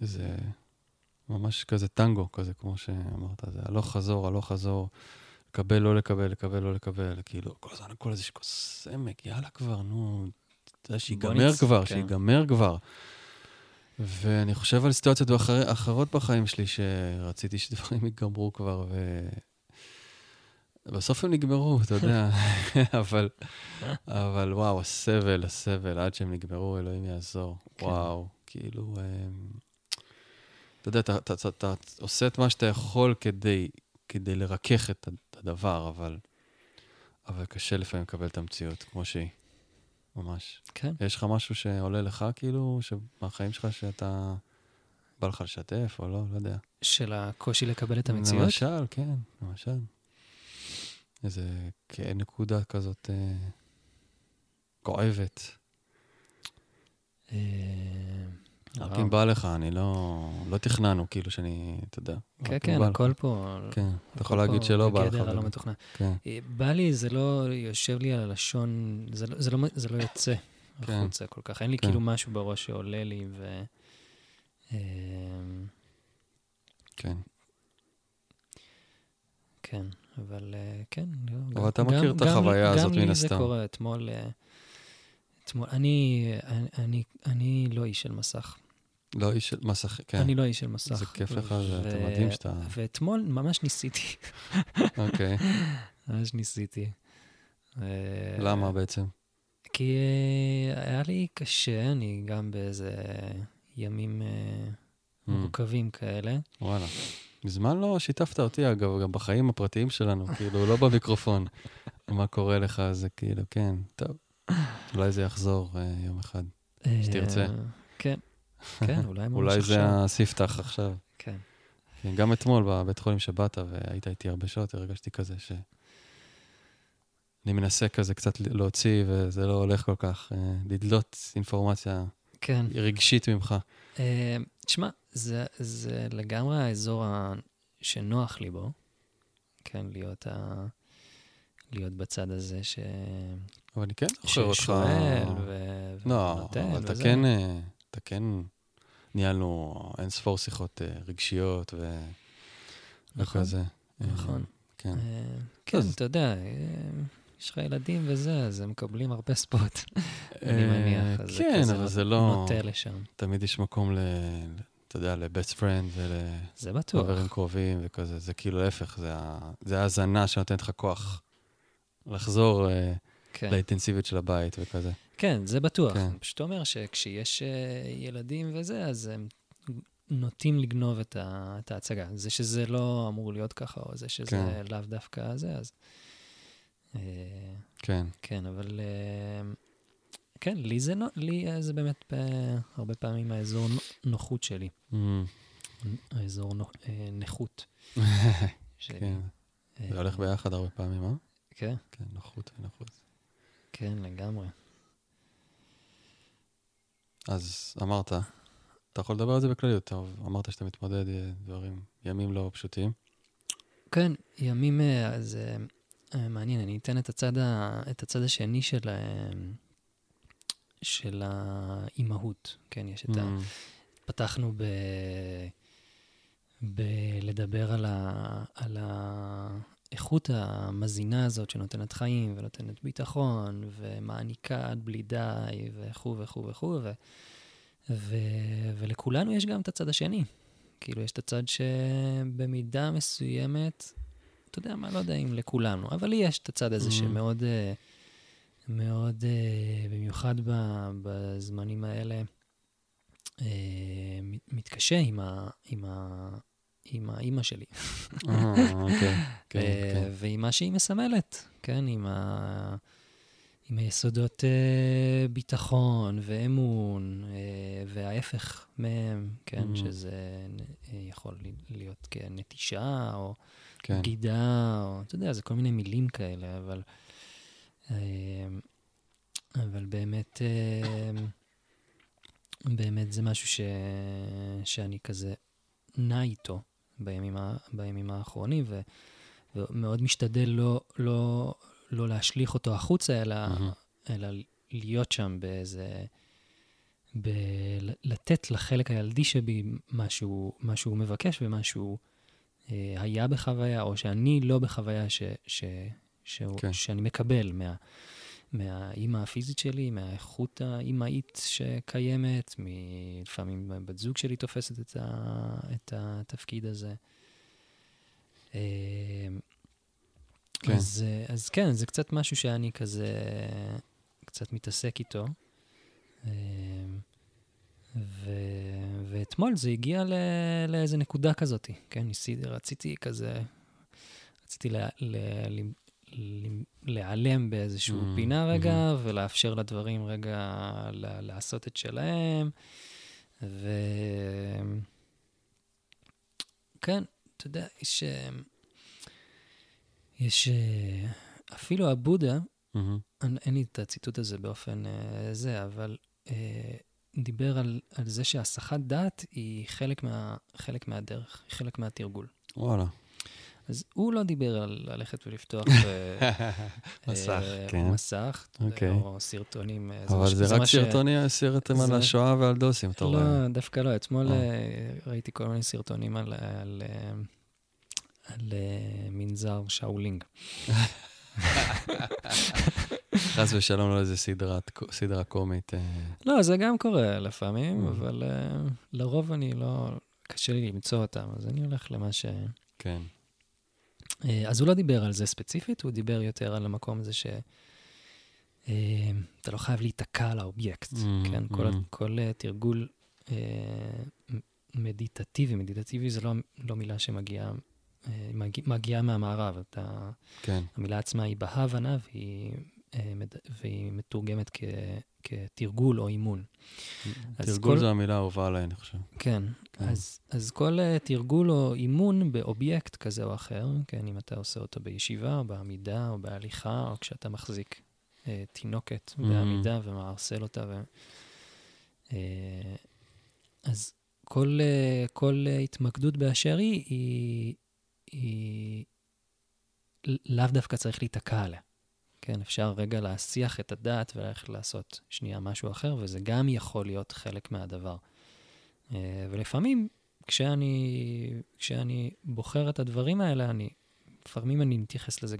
זה... ממש כזה טנגו, כזה, כמו שאמרת, זה הלוך חזור, הלוך חזור, לקבל, לא לקבל, לקבל, לא לקבל, כאילו, כל הזמן, כל איזה שקוסמק, יאללה כבר, נו, אתה יודע, שיגמר כבר, שיגמר כבר. ואני חושב על סיטואציות אחרות בחיים שלי, שרציתי שדברים יגמרו כבר, ובסוף הם נגמרו, אתה יודע, אבל וואו, הסבל, הסבל, עד שהם נגמרו, אלוהים יעזור, וואו, כאילו... אתה יודע, אתה עושה את מה שאתה יכול כדי כדי לרכך את הדבר, אבל קשה לפעמים לקבל את המציאות, כמו שהיא. ממש. כן. יש לך משהו שעולה לך, כאילו, מהחיים שלך שאתה בא לך לשתף, או לא, לא יודע. של הקושי לקבל את המציאות? למשל, כן, למשל. איזה נקודה כזאת כואבת. רק אם בא לך, אני לא תכננו, כאילו שאני, אתה יודע. כן, כן, הכל פה. כן, אתה יכול להגיד שלא בא לך. בגדר הלא מתוכנן. בא לי, זה לא יושב לי על הלשון, זה לא יוצא החוצה כל כך. אין לי כאילו משהו בראש שעולה לי ו... כן. כן, אבל כן. אבל אתה מכיר את החוויה הזאת מן הסתם. גם לי זה קורה אתמול... אני לא איש של מסך. לא איש של מסך, כן. אני לא איש של מסך. זה כיף לך, אתה מדהים שאתה... ואתמול ממש ניסיתי. אוקיי. ממש ניסיתי. למה בעצם? כי היה לי קשה, אני גם באיזה ימים מורכבים כאלה. וואלה. מזמן לא שיתפת אותי, אגב, גם בחיים הפרטיים שלנו, כאילו, לא במיקרופון. מה קורה לך, זה כאילו, כן, טוב. אולי זה יחזור יום אחד, שתרצה. כן, כן, אולי ממש עכשיו. אולי זה הספתח עכשיו. כן. גם אתמול בבית חולים שבאת והיית איתי הרבה שעות, הרגשתי כזה ש... אני מנסה כזה קצת להוציא, וזה לא הולך כל כך, לדלות אינפורמציה רגשית ממך. תשמע, זה לגמרי האזור שנוח לי בו, כן, להיות בצד הזה ש... אבל אני כן זוכר אותך. ששואל ונותן. לא, אבל אתה כן ניהלנו אין ספור שיחות רגשיות וכזה. נכון. כן, אתה יודע, יש לך ילדים וזה, אז הם מקבלים הרבה ספוט. אני מניח. כן, אבל זה לא... נוטה לשם. תמיד יש מקום, אתה יודע, לבסט פרנד ולחברים קרובים וכזה. זה כאילו להפך, זה ההזנה שנותנת לך כוח לחזור... לאינטנסיביות של הבית וכזה. כן, זה בטוח. אני פשוט אומר שכשיש ילדים וזה, אז הם נוטים לגנוב את ההצגה. זה שזה לא אמור להיות ככה, או זה שזה לאו דווקא זה, אז... כן. כן, אבל... כן, לי זה באמת הרבה פעמים האזור נוחות שלי. האזור נכות. כן. זה הולך ביחד הרבה פעמים, אה? כן. כן, נוחות. כן, לגמרי. אז אמרת, אתה יכול לדבר על זה בכלליות, אמרת שאתה מתמודד דברים, ימים לא פשוטים. כן, ימים, אז מעניין, אני אתן את הצד השני של האימהות. כן, יש את ה... פתחנו בלדבר על ה... איכות המזינה הזאת שנותנת חיים ונותנת ביטחון ומעניקה עד בלי די וכו. ולכולנו יש גם את הצד השני. כאילו יש את הצד שבמידה מסוימת, אתה יודע מה, לא יודע אם לכולנו, אבל לי יש את הצד הזה שמאוד, מאוד, במיוחד בזמנים האלה, מתקשה עם האמא שלי. אוקיי. ועם מה שהיא מסמלת, כן, עם היסודות ביטחון ואמון, וההפך מהם, כן, שזה יכול להיות כנטישה, או גידה, או, אתה יודע, זה כל מיני מילים כאלה, אבל באמת... באמת זה משהו שאני כזה... נע איתו בימים האחרונים, ומאוד משתדל לא להשליך אותו החוצה, אלא להיות שם באיזה... לתת לחלק הילדי שבי מה שהוא מבקש, ומה שהוא היה בחוויה, או שאני לא בחוויה שאני מקבל מהאימא הפיזית שלי, מהאיכות האימאית שקיימת, לפעמים בת זוג שלי תופסת את התפקיד הזה. אז כן, זה קצת משהו שאני כזה קצת מתעסק איתו. ואתמול זה הגיע לאיזה נקודה כזאת, כן? רציתי כזה רציתי להיעלם באיזשהו פינה רגע, ולאפשר לדברים רגע לעשות את שלהם, וכן, אתה יודע, יש אפילו הבודה, אין לי את הציטוט הזה באופן זה, אבל דיבר על זה שהסחת דעת היא חלק מהדרך, היא חלק מהתרגול. וואלה. אז הוא לא דיבר על ללכת ולפתוח מסך, או סרטונים. אבל זה רק סרטונים על השואה ועל דוסים, אתה רואה? לא, דווקא לא. אתמול ראיתי כל מיני סרטונים על מנזר שאולינג. חס ושלום, לא איזה סדרה קומית. לא, זה גם קורה לפעמים, אבל לרוב אני לא... קשה לי למצוא אותם, אז אני הולך למה ש... כן. אז הוא לא דיבר על זה ספציפית, הוא דיבר יותר על המקום הזה שאתה לא חייב להתעקע על האובייקט, כן? כל תרגול מדיטטיבי, מדיטטיבי זה לא מילה שמגיעה מהמערב, המילה עצמה היא בהבנה, והיא מתורגמת כתרגול או אימון. תרגול זו המילה האהובה עליי, אני חושב. כן, אז כל תרגול או אימון באובייקט כזה או אחר, כן, אם אתה עושה אותו בישיבה, או בעמידה, או בהליכה, או כשאתה מחזיק תינוקת בעמידה ומערסל אותה, אז כל התמקדות באשר היא לאו דווקא צריך להתעקע עליה. כן, אפשר רגע להסיח את הדעת וללכת לעשות שנייה משהו אחר, וזה גם יכול להיות חלק מהדבר. ולפעמים, כשאני בוחר את הדברים האלה, לפעמים אני מתייחס לזה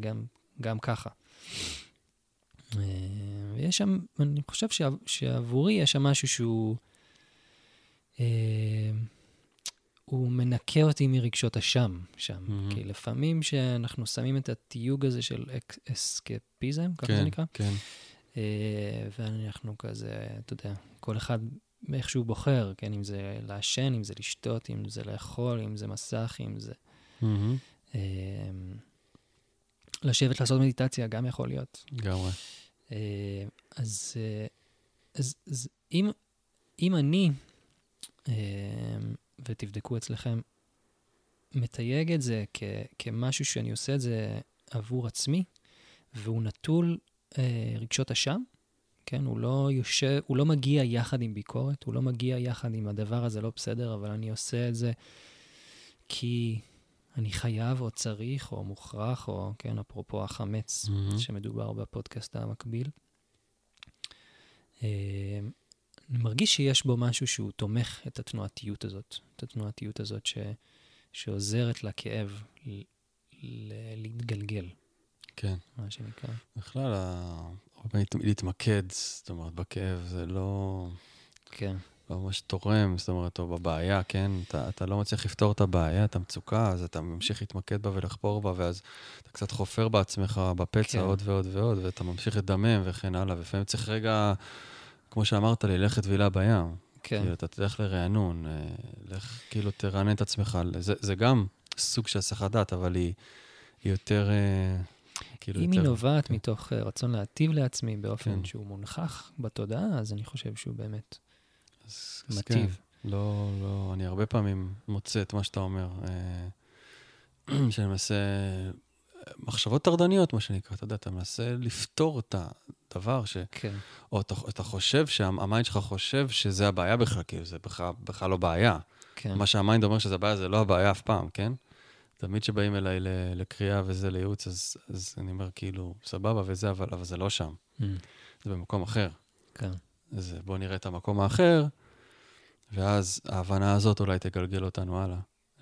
גם ככה. ויש שם, אני חושב שעבורי יש שם משהו שהוא מנקה אותי מרגשות השם, כי לפעמים שאנחנו שמים את התיוג הזה של אסקפיזם, ככה זה נקרא, ואנחנו כזה, אתה יודע, כל אחד איכשהו בוחר, כן, אם זה לעשן, אם זה לשתות, אם זה לאכול, אם זה מסך, אם זה... לשבת לעשות מדיטציה גם יכול להיות. גם רואה. אז אם אני... ותבדקו אצלכם, מתייג את זה כמשהו שאני עושה את זה עבור עצמי, והוא נטול רגשות אשם, כן? הוא לא מגיע יחד עם ביקורת, הוא לא מגיע יחד עם הדבר הזה, לא בסדר, אבל אני עושה את זה כי אני חייב או צריך או מוכרח, או, כן, אפרופו החמץ שמדובר בפודקאסט המקביל. אני מרגיש שיש בו משהו שהוא תומך את התנועתיות הזאת, שעוזרת לכאב להתגלגל. כן. מה שנקרא. בכלל, להתמקד, זאת אומרת, בכאב, זה לא... כן. לא ממש תורם, זאת אומרת, או בבעיה, כן? אתה לא מצליח לפתור את הבעיה, את המצוקה, אז אתה ממשיך להתמקד בה ולחפור בה, ואז אתה קצת חופר בעצמך, בפצע, עוד ועוד ועוד, ואתה ממשיך לדמם וכן הלאה, ולפעמים צריך רגע... כמו שאמרת לי, לך טבילה בים. כן. כאילו, אתה תלך לרענון, לך, כאילו, תרענן את עצמך. זה גם סוג של הסחת דעת, אבל היא יותר, כאילו... אם היא נובעת מתוך רצון להטיב לעצמי באופן שהוא מונחח בתודעה, אז אני חושב שהוא באמת מטיב. לא, אני הרבה פעמים מוצא את מה שאתה אומר, שאני מנסה... מחשבות טרדניות, מה שנקרא, אתה יודע, אתה מנסה לפתור את הדבר ש... כן. או אתה חושב שהמיינד שלך חושב שזה הבעיה בכלל, כאילו זה בכלל לא בעיה. כן. מה שהמיינד אומר שזה הבעיה, זה לא הבעיה אף פעם, כן? תמיד שבאים אליי לקריאה וזה לייעוץ, אז אני אומר כאילו, סבבה וזה, אבל זה לא שם. זה במקום אחר. כן. אז בוא נראה את המקום האחר, ואז ההבנה הזאת אולי תגלגל אותנו הלאה,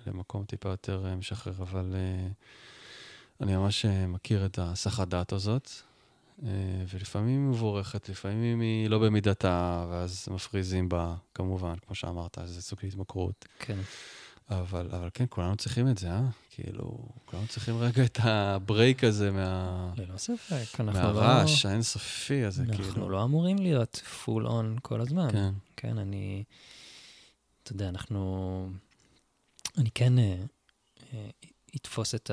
למקום טיפה יותר משחרר, אבל... אני ממש מכיר את הסחת דעת הזאת, ולפעמים היא מבורכת, לפעמים היא לא במידתה, ואז מפריזים בה, כמובן, כמו שאמרת, זה סוג להתמכרות. כן. אבל כן, כולנו צריכים את זה, כאילו, כולנו צריכים רגע את הברייק הזה ללא ספק. מהרעש האינסופי הזה, כאילו. אנחנו לא אמורים להיות full on כל הזמן. כן. כן, אתה יודע, אני כן אתפוס את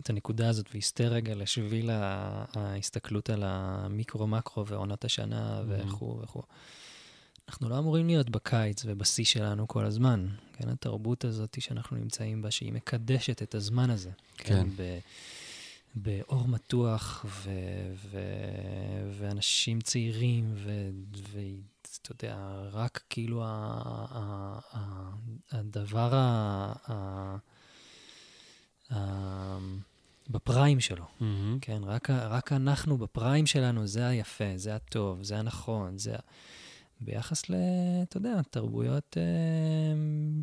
את הנקודה הזאת, והסתה רגע לשביל ההסתכלות על המיקרו-מקרו ועונת השנה וכו' וכו'. אנחנו לא אמורים להיות בקיץ ובשיא שלנו כל הזמן. כן, התרבות הזאת שאנחנו נמצאים בה, שהיא מקדשת את הזמן הזה. כן. באור מתוח, ואנשים צעירים, ואתה יודע, רק כאילו הדבר בפריים שלו. כן, רק אנחנו בפריים שלנו, זה היפה, זה הטוב, זה הנכון, זה... ביחס אתה יודע, תרבויות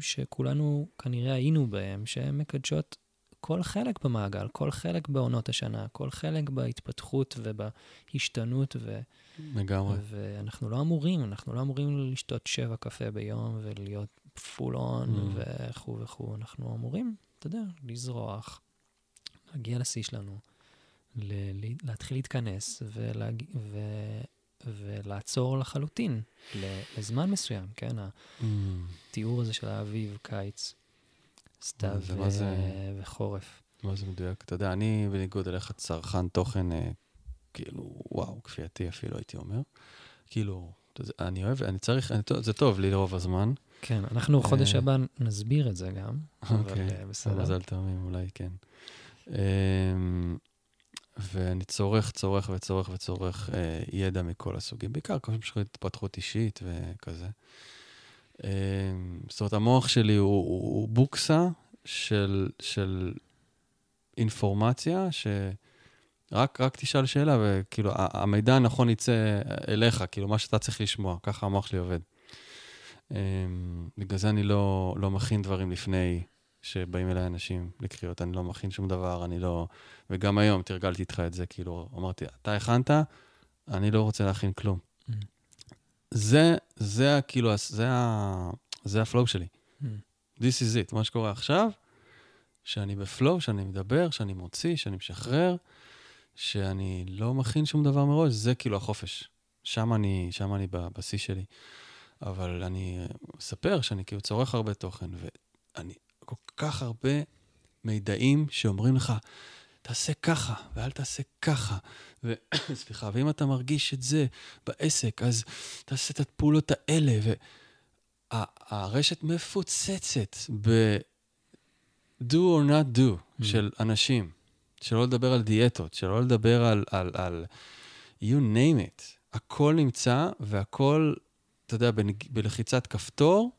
שכולנו כנראה היינו בהן, שהן מקדשות כל חלק במעגל, כל חלק בעונות השנה, כל חלק בהתפתחות ובהשתנות. לגמרי. ואנחנו לא אמורים, לשתות 7 קפה ביום ולהיות פול און וכו' וכו'. אנחנו אמורים, אתה יודע, לזרוח, להגיע לשיא שלנו, להתחיל להתכנס ולעצור לחלוטין לזמן מסוים, כן? התיאור הזה של האביב, קיץ, סתיו וחורף. מה זה מדויק? אתה יודע, אני בניגוד אליך צרכן תוכן, כאילו, וואו, כפייתי אפילו הייתי אומר. כאילו, אני אוהב, אני צריך, זה טוב לי לרוב הזמן. כן, אנחנו חודש הבא נסביר את זה גם. אוקיי, מזל תמים, אולי כן. ואני צורך ידע מכל הסוגים, בעיקר כמו שמשך התפתחות אישית וכזה. זאת אומרת, המוח שלי הוא בוקסה של אינפורמציה, שרק תשאל שאלה, וכאילו המידע הנכון יצא אליך, כאילו מה שאתה צריך לשמוע, ככה המוח שלי עובד. בגלל זה אני לא מכין דברים לפני... שבאים אליי אנשים לקריאות, אני לא מכין שום דבר, אני לא... וגם היום תרגלתי איתך את זה, כאילו, אמרתי, אתה הכנת, אני לא רוצה להכין כלום. זה כאילו, זה הפלואו שלי. This is it, מה שקורה עכשיו, שאני בפלואו, שאני מדבר, שאני מוציא, שאני משחרר, שאני לא מכין שום דבר מראש, זה כאילו החופש. שם אני בשיא שלי. אבל אני אספר שאני כאילו צורך הרבה תוכן, ואני... כל כך הרבה מידעים שאומרים לך, תעשה ככה, ואל תעשה ככה. סליחה, ואם אתה מרגיש את זה בעסק, אז תעשה את הפעולות האלה. הרשת מפוצצת ב-do or not do של אנשים, שלא לדבר על דיאטות, שלא לדבר על you name it. הכל נמצא, והכל, אתה יודע, בלחיצת כפתור,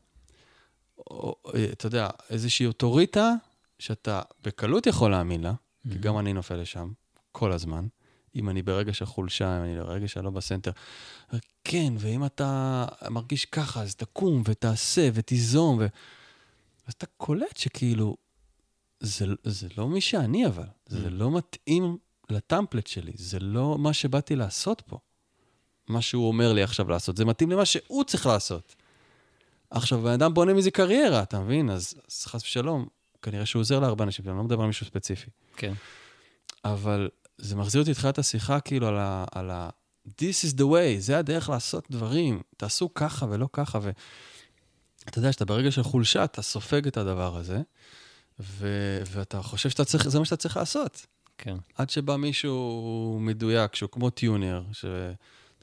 או, אתה יודע, איזושהי אוטוריטה שאתה בקלות יכול להאמין לה, כי גם אני נופל לשם כל הזמן, אם אני ברגע שחולשה, אם אני ברגע שלא בסנטר, כן, ואם אתה מרגיש ככה, אז תקום ותעשה ותיזום, אז אתה קולט שכאילו, זה לא מי שאני אבל, זה לא מתאים לטמפלט שלי, זה לא מה שבאתי לעשות פה, מה שהוא אומר לי עכשיו לעשות, זה מתאים למה שהוא צריך לעשות. עכשיו, האדם בונה מזה קריירה, אתה מבין? אז חס ושלום, כנראה שהוא עוזר להרבה אנשים, אני לא מדבר על מישהו ספציפי. כן. אבל זה מחזיר אותי התחילת השיחה, כאילו, על ה... This is the way, זה הדרך לעשות דברים, תעשו ככה ולא ככה, ואתה יודע, שאתה ברגע של חולשה, אתה סופג את הדבר הזה, ואתה חושב שאתה צריך, זה מה שאתה צריך לעשות. כן. עד שבא מישהו מדויק, שהוא כמו טיונר,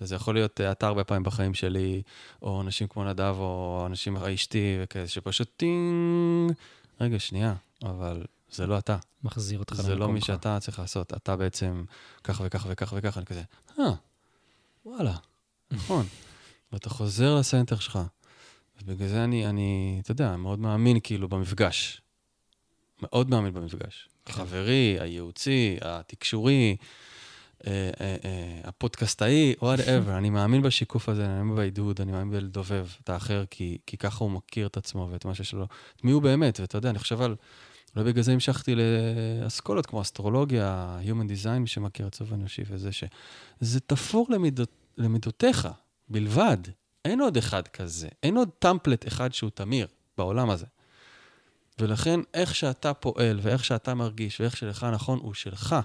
זה יכול להיות אתה הרבה פעמים בחיים שלי, או אנשים כמו נדב, או אנשים אשתי וכזה, שפשוט טינג, רגע, שנייה, אבל זה לא אתה. מחזיר אותך למקום. זה לא מי שאתה צריך לעשות. אתה בעצם כך וכך וכך וכך, אני כזה, וואלה, נכון. ואתה חוזר לסנטר שלך. ובגלל זה אני, אתה יודע, מאוד מאמין כאילו במפגש. מאוד מאמין במפגש. החברי, הייעוצי, התקשורי, הפודקאסטאי, whatever, אני מאמין בשיקוף הזה, אני מאמין בעידוד, אני מאמין בלדובב את האחר, כי ככה הוא מכיר את עצמו ואת מה שיש לו, את מי הוא באמת, ואתה יודע, אני חושב על, אולי בגלל זה המשכתי לאסכולות כמו אסטרולוגיה, human design, מי שמכיר את סוף אנושי וזה זה תפור למידותיך, בלבד, אין עוד אחד כזה, אין עוד טמפלט אחד שהוא תמיר בעולם הזה, ולכן איך שאתה פועל, ואיך שאתה מרגיש, ואיך שלך נכון, הוא שלך.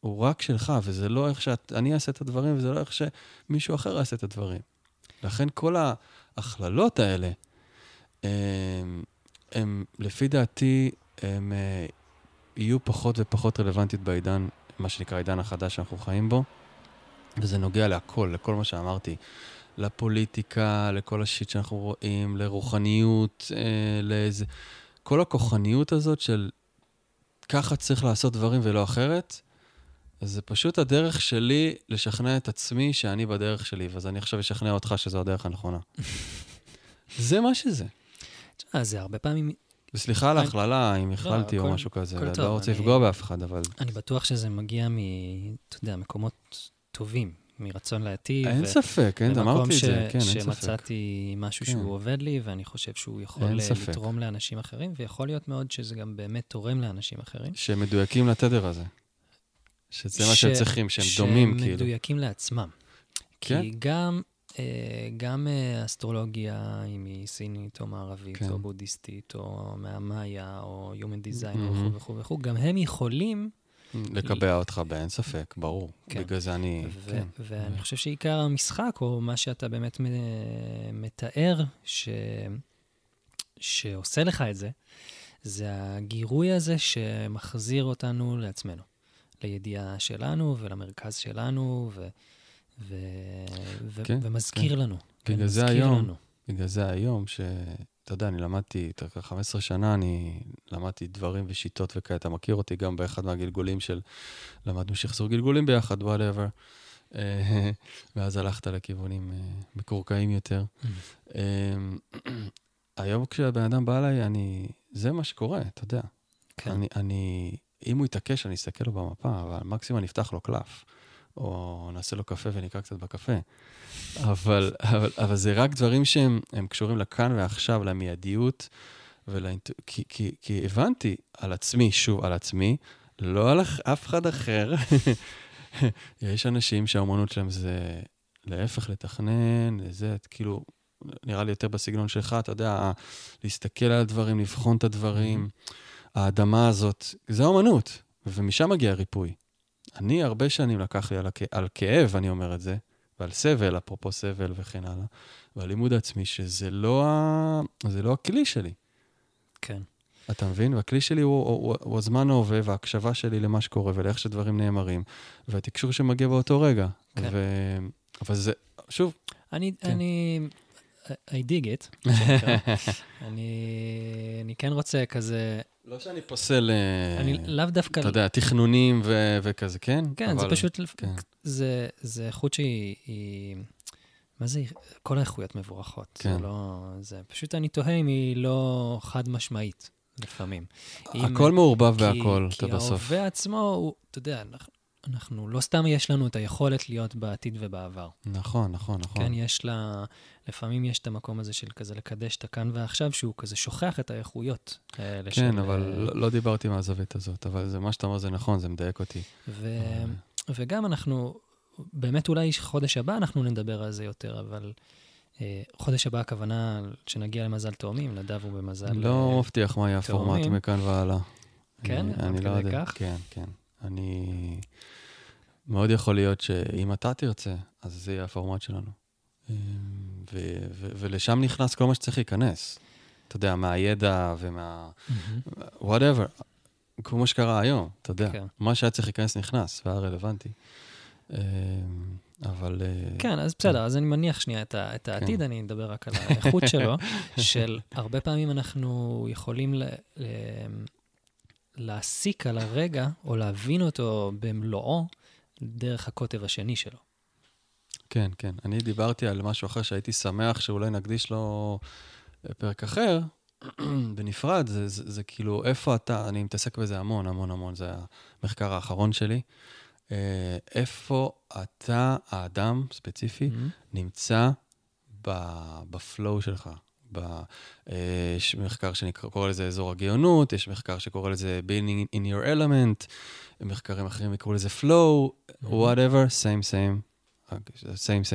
הוא רק שלך, וזה לא איך שאני אעשה את הדברים, וזה לא איך שמישהו אחר יעשה את הדברים. לכן כל ההכללות האלה, הם לפי דעתי הם יהיו פחות ופחות רלוונטיות בעידן, מה שנקרא עידן החדש שאנחנו חיים בו, וזה נוגע להכל, לכל מה שאמרתי, לפוליטיקה, לכל השיט שאנחנו רואים, לרוחניות, לאיזה... כל הכוחניות הזאת של ככה צריך לעשות דברים ולא אחרת, זה פשוט הדרך שלי לשכנע את עצמי שאני בדרך שלי, ואז אני עכשיו אשכנע אותך שזו הדרך הנכונה. זה מה שזה. זה הרבה פעמים... וסליחה על הכללה, אם הכללתי או משהו כזה, לא רוצה לפגוע באף אחד, אבל... אני בטוח שזה מגיע מקומות טובים, מרצון להטיב. אין ספק, אמרתי את זה, כן, אין ספק. שמצאתי משהו שהוא עובד לי, ואני חושב שהוא יכול לתרום לאנשים אחרים, ויכול להיות מאוד שזה גם באמת תורם לאנשים אחרים. שמדויקים לתדר הזה. שזה מה שהם צריכים, שהם דומים כאילו. שמדויקים לעצמם. כי גם אסטרולוגיה, אם היא סינית או מערבית או בודיסטית או מהמאיה או human design וכו' וכו', גם הם יכולים... לקבע אותך באין ספק, ברור. בגלל זה אני... ואני חושב שעיקר המשחק, או מה שאתה באמת מתאר, שעושה לך את זה, זה הגירוי הזה שמחזיר אותנו לעצמנו. לידיעה שלנו ולמרכז שלנו ומזכיר לנו. בגלל זה היום שאתה יודע, אני למדתי, 15 שנה אני למדתי דברים ושיטות וכאלה, אתה מכיר אותי גם באחד מהגלגולים של, למדנו שחזור גלגולים ביחד, whatever, ואז הלכת לכיוונים מקורקעים יותר. היום כשהבן אדם בא אליי, זה מה שקורה, אתה יודע. אני... אם הוא יתעקש, אני אסתכל לו במפה, אבל מקסימום אני אפתח לו קלף, או נעשה לו קפה ונקרא קצת בקפה. אבל זה רק דברים שהם קשורים לכאן ועכשיו, למיידיות, כי הבנתי על עצמי, שוב על עצמי, לא על אף אחד אחר. יש אנשים שהאומנות שלהם זה להפך, לתכנן, זה כאילו, נראה לי יותר בסגנון שלך, אתה יודע, להסתכל על הדברים, לבחון את הדברים, האדמה הזאת, זה האומנות, ומשם מגיע ריפוי. אני הרבה שנים לקח לי על כאב, אני אומר את זה, ועל סבל, אפרופו סבל וכן הלאה, ועל לימוד עצמי, שזה לא הכלי שלי. כן. אתה מבין? והכלי שלי הוא הזמן ההווה, וההקשבה שלי למה שקורה, ולאיך שדברים נאמרים, והתקשור שמגיע באותו רגע. כן. אבל זה, שוב. I dig it. אני כן רוצה כזה... לא שאני פוסל, אתה יודע, תכנונים וכזה, כן? כן, זה פשוט, זה איכות שהיא, מה זה, כל האיכויות מבורכות. זה פשוט, אני תוהה אם היא לא חד משמעית, לפעמים. הכל מעורבב והכל, אתה בסוף. כי ההווה עצמו, אתה יודע, אנחנו לא סתם יש לנו את היכולת להיות בעתיד ובעבר. נכון, נכון, נכון. כן, לפעמים יש את המקום הזה של כזה לקדש את הכאן ועכשיו, שהוא כזה שוכח את האיכויות. כן, אבל לא דיברתי מהזווית הזאת, אבל זה מה שאתה אומר זה נכון, זה מדייק אותי. וגם אנחנו, באמת אולי חודש הבא אנחנו נדבר על זה יותר, אבל חודש הבא הכוונה שנגיע למזל תאומים, נדב הוא במזל תאומים. לא מבטיח מה יהיה הפורמט מכאן והלאה. כן? אני לא יודע. כן, כן. אני... מאוד יכול להיות שאם אתה תרצה, אז זה יהיה הפורמט שלנו. ולשם נכנס כל מה שצריך להיכנס. אתה יודע, מהידע ומה... whatever. כמו שקרה היום, אתה יודע. מה שהיה צריך להיכנס נכנס, והיה רלוונטי. אבל... כן, אז בסדר. אז אני מניח שנייה את העתיד, אני אדבר רק על האיכות שלו, של הרבה פעמים אנחנו יכולים להסיק על הרגע, או להבין אותו במלואו, דרך הקוטב השני שלו. כן, כן. אני דיברתי על משהו אחר שהייתי שמח שאולי נקדיש לו פרק אחר, בנפרד, זה כאילו איפה אתה, אני מתעסק בזה המון, המון, המון, זה המחקר האחרון שלי, איפה אתה, האדם ספציפי, נמצא בפלואו שלך. יש מחקר שקורא לזה אזור הגיונות, יש מחקר שקורא לזה being in your element, מחקרים אחרים יקראו לזה flow, whatever, same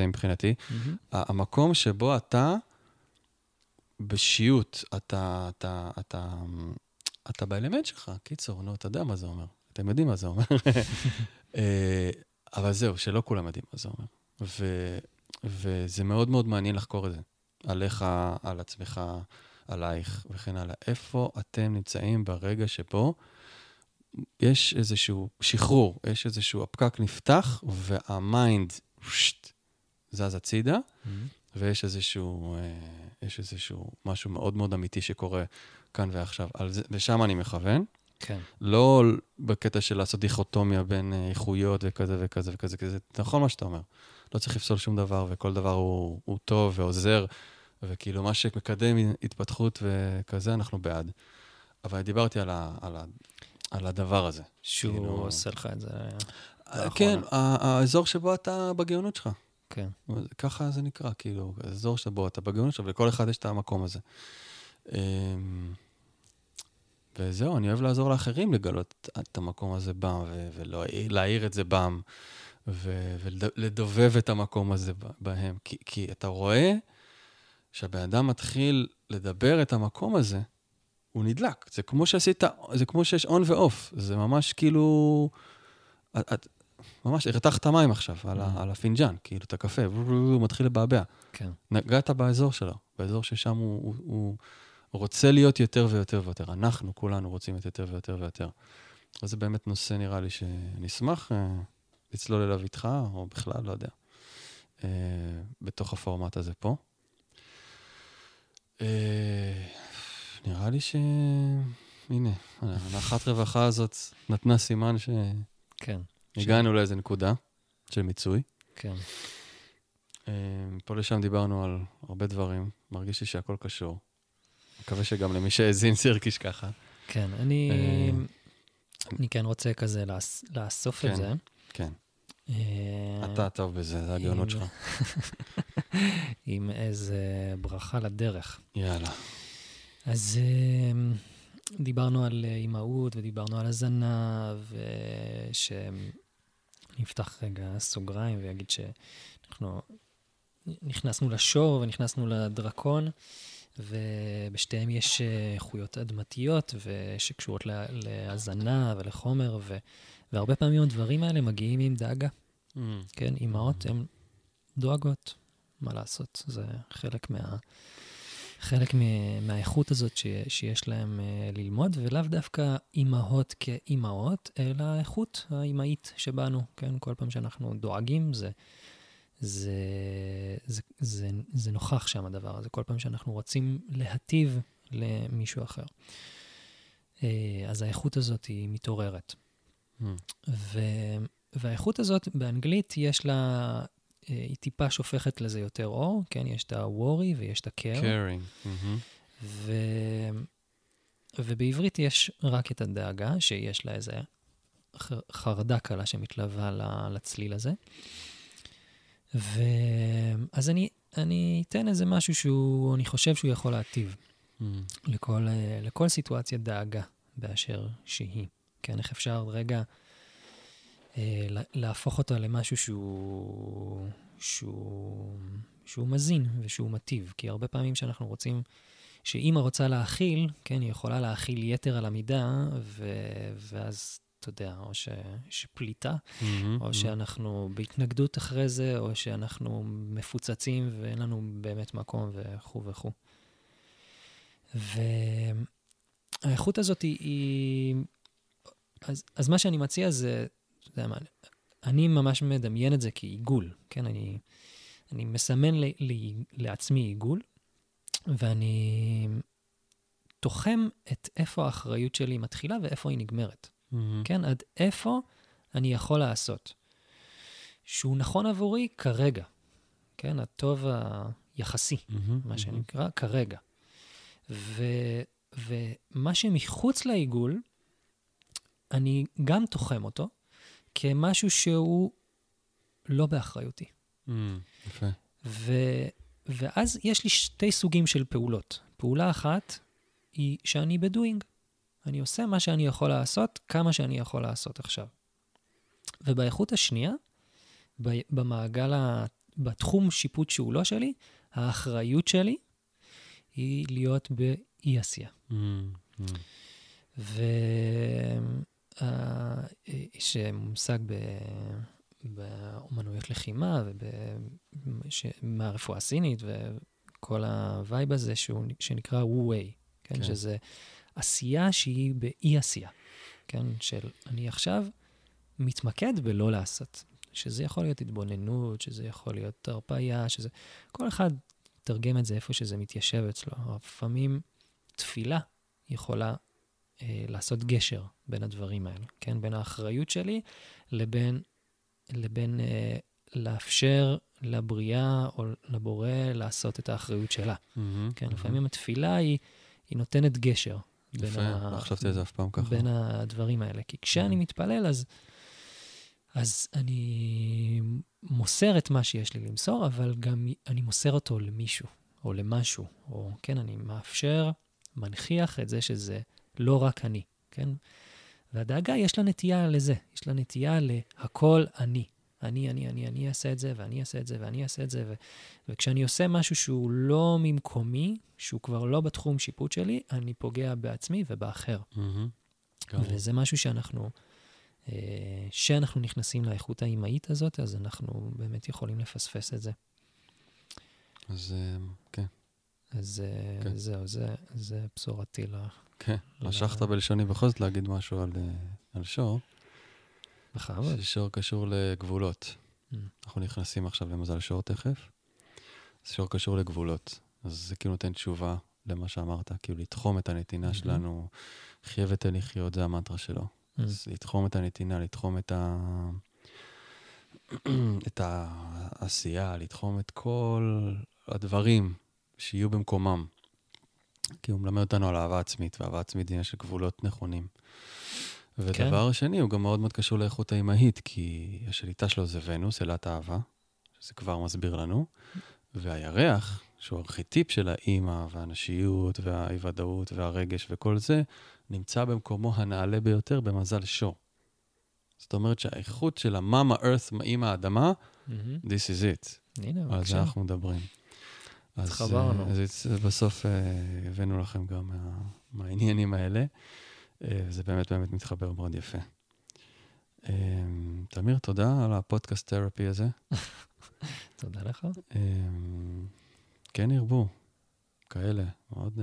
מבחינתי. המקום שבו אתה בשיעות, אתה באלמנט שלך, קיצור, נו, אתה יודע מה זה אומר, אתם יודעים מה זה אומר, אבל זהו, שלא כולם יודעים מה זה אומר, וזה מאוד מאוד מעניין לחקור את זה. עליך, על עצמך, עלייך וכן הלאה. איפה אתם נמצאים ברגע שבו יש איזשהו שחרור, יש איזשהו הפקק נפתח, והמיינד זז הצידה, ויש איזשהו משהו מאוד מאוד אמיתי שקורה כאן ועכשיו. לשם אני מכוון. כן. לא בקטע של לעשות דיכוטומיה בין איכויות וכזה וכזה וכזה, כי זה נכון מה שאתה אומר. לא צריך לפסול שום דבר, וכל דבר הוא טוב ועוזר, וכאילו מה שמקדם התפתחות וכזה, אנחנו בעד. אבל דיברתי על הדבר הזה. שהוא עושה לך את זה. כן, האזור שבו אתה בגאונות שלך. כן. ככה זה נקרא, כאילו, האזור שבו אתה בגאונות שלך, ולכל אחד יש את המקום הזה. וזהו, אני אוהב לעזור לאחרים לגלות את המקום הזה בם, ולהעיר את זה בם, ולדובב את המקום הזה בהם. כי אתה רואה שהבאדם מתחיל לדבר את המקום הזה, הוא נדלק. זה כמו שעשית, זה כמו שיש און ואוף. זה ממש כאילו, את ממש הרתחת מים עכשיו על הפינג'ן, כאילו את הקפה, הוא מתחיל לבעבע. כן. נגעת באזור שלו, באזור ששם הוא רוצה להיות יותר ויותר ויותר. אנחנו כולנו רוצים את יותר ויותר ויותר. אז זה באמת נושא, נראה לי, שנשמח לצלול אליו איתך, או בכלל, לא יודע, בתוך הפורמט הזה פה. נראה לי ש... הנה, הנחת רווחה הזאת נתנה סימן ש... כן. הגענו לאיזו נקודה של מיצוי. כן. פה לשם דיברנו על הרבה דברים. מרגיש לי שהכל קשור. מקווה שגם למי שהאזין סירקיש ככה. כן, אני כן רוצה כזה לאסוף את זה. כן. אתה טוב בזה, זה הגאונות שלך. עם איזה ברכה לדרך. יאללה. אז דיברנו על אימהות ודיברנו על הזנה, ושנפתח רגע סוגריים ויגיד שאנחנו נכנסנו לשור ונכנסנו לדרקון, ובשתיהם יש איכויות אדמתיות שקשורות להזנה ולחומר, והרבה פעמים הדברים האלה מגיעים עם דאגה. כן, אימהות הן דואגות, מה לעשות, זה חלק מהאיכות הזאת שיש להם ללמוד, ולאו דווקא אימהות כאימהות, אלא האיכות האימהית שבנו, כן? כל פעם שאנחנו דואגים, זה נוכח שם הדבר הזה, כל פעם שאנחנו רוצים להטיב למישהו אחר. אז האיכות הזאת היא מתעוררת. והאיכות הזאת באנגלית יש לה... היא טיפה שופכת לזה יותר אור, כן? יש את ה-worry ויש את ה-caring. ובעברית יש רק את הדאגה, שיש לה איזה חרדה קלה שמתלווה לצליל הזה. אז אני אתן איזה משהו שהוא, אני חושב שהוא יכול להטיב לכל סיטואציה דאגה באשר שהיא. כן, איך אפשר רגע... להפוך אותה למשהו שהוא מזין ושהוא מטיב, כי הרבה פעמים שאנחנו רוצים, שאמא רוצה להאכיל, כן, היא יכולה להאכיל יתר על המידה, ואז, אתה יודע, או שפליטה, או שאנחנו בהתנגדות אחרי זה, או שאנחנו מפוצצים ואין לנו באמת מקום וכו' וכו'. והאיכות הזאת היא... אז מה שאני מציע זה... אני ממש מדמיין את זה כעיגול, כן? אני מסמן לעצמי עיגול, ואני תוחם את איפה האחריות שלי מתחילה ואיפה היא נגמרת. כן? עד איפה אני יכול לעשות. שהוא נכון עבורי כרגע. כן? הטוב היחסי, מה שנקרא, כרגע. ומה שמחוץ לעיגול, אני גם תוחם אותו, כמשהו שהוא לא באחריותי. יפה. ואז יש לי שתי סוגים של פעולות. פעולה אחת היא שאני בדואינג. אני עושה מה שאני יכול לעשות, כמה שאני יכול לעשות עכשיו. ובאיכות השנייה, בתחום שיפוט שהוא לא שלי, האחריות שלי היא להיות באי עשייה. שמושג באומנויות לחימה, מהרפואה הסינית, כל הווייב הזה שנקרא וו-ויי, כן? שזה עשייה שהיא באי-עשייה, כן? של אני עכשיו מתמקד בלא לעשות, שזה יכול להיות התבוננות, שזה יכול להיות תרפיה, שזה... כל אחד תרגם את זה איפה שזה מתיישב אצלו. לפעמים תפילה יכולה לעשות גשר בין הדברים האלה, כן? בין האחריות שלי לבין לאפשר לבריאה או לבורא לעשות את האחריות שלה. כן, לפעמים התפילה היא נותנת גשר. יפה, לא חשבתי על זה אף פעם ככה. בין הדברים האלה, כי כשאני מתפלל, אז אני מוסר את מה שיש לי למסור, אבל גם אני מוסר אותו למישהו, או למשהו, או כן, אני מאפשר, מנחיח את זה שזה לא רק אני, כן? והדאגה יש לה נטייה לזה, יש לה נטייה להכל אני. אני, אני, אני, אני אעשה את זה, ואני אעשה את זה, ואני אעשה את זה, וכשאני עושה משהו שהוא לא ממקומי, שהוא כבר לא בתחום שיפוט שלי, אני פוגע בעצמי ובאחר. וזה משהו שאנחנו נכנסים לאיכות האימהית הזאת, אז אנחנו באמת יכולים לפספס את זה. אז כן. אז זהו, זה בשורתי לה. כן, לשחת בלשוני בכל זאת להגיד משהו על שור. בכבוד. ששור קשור לגבולות. אנחנו נכנסים עכשיו למזל שור תכף. שור קשור לגבולות. אז זה כאילו נותן תשובה למה שאמרת, כאילו לתחום את הנתינה שלנו, חייבת לחיות, זה המנטרה שלו. אז לתחום את הנתינה, לתחום את העשייה, לתחום את כל הדברים שיהיו במקומם. כי הוא מלמד אותנו על אהבה עצמית, ואהבה עצמית היא של גבולות נכונים. ודבר השני, הוא גם מאוד מאוד קשור לאיכות האימהית, כי השליטה שלו זה ונוס, אלת אהבה, שזה כבר מסביר לנו, והירח, שהוא ארכיטיפ של האימא, והנשיות, והאי-וודאות, והרגש וכל זה, נמצא במקומו הנעלה ביותר במזל שור. זאת אומרת שהאיכות של המאמה ארת' מאמא האדמה, this is it. על זה אנחנו מדברים. אז בסוף הבאנו לכם גם מהעניינים האלה. זה באמת באמת מתחבר מאוד יפה. תמיר, תודה על הפודקאסט תרפי הזה. תודה לך. כן ירבו, כאלה. מאוד,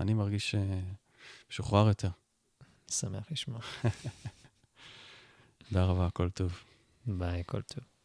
אני מרגיש שוחרר יותר. שמח לשמוע. תודה רבה, כל טוב. ביי, כל טוב.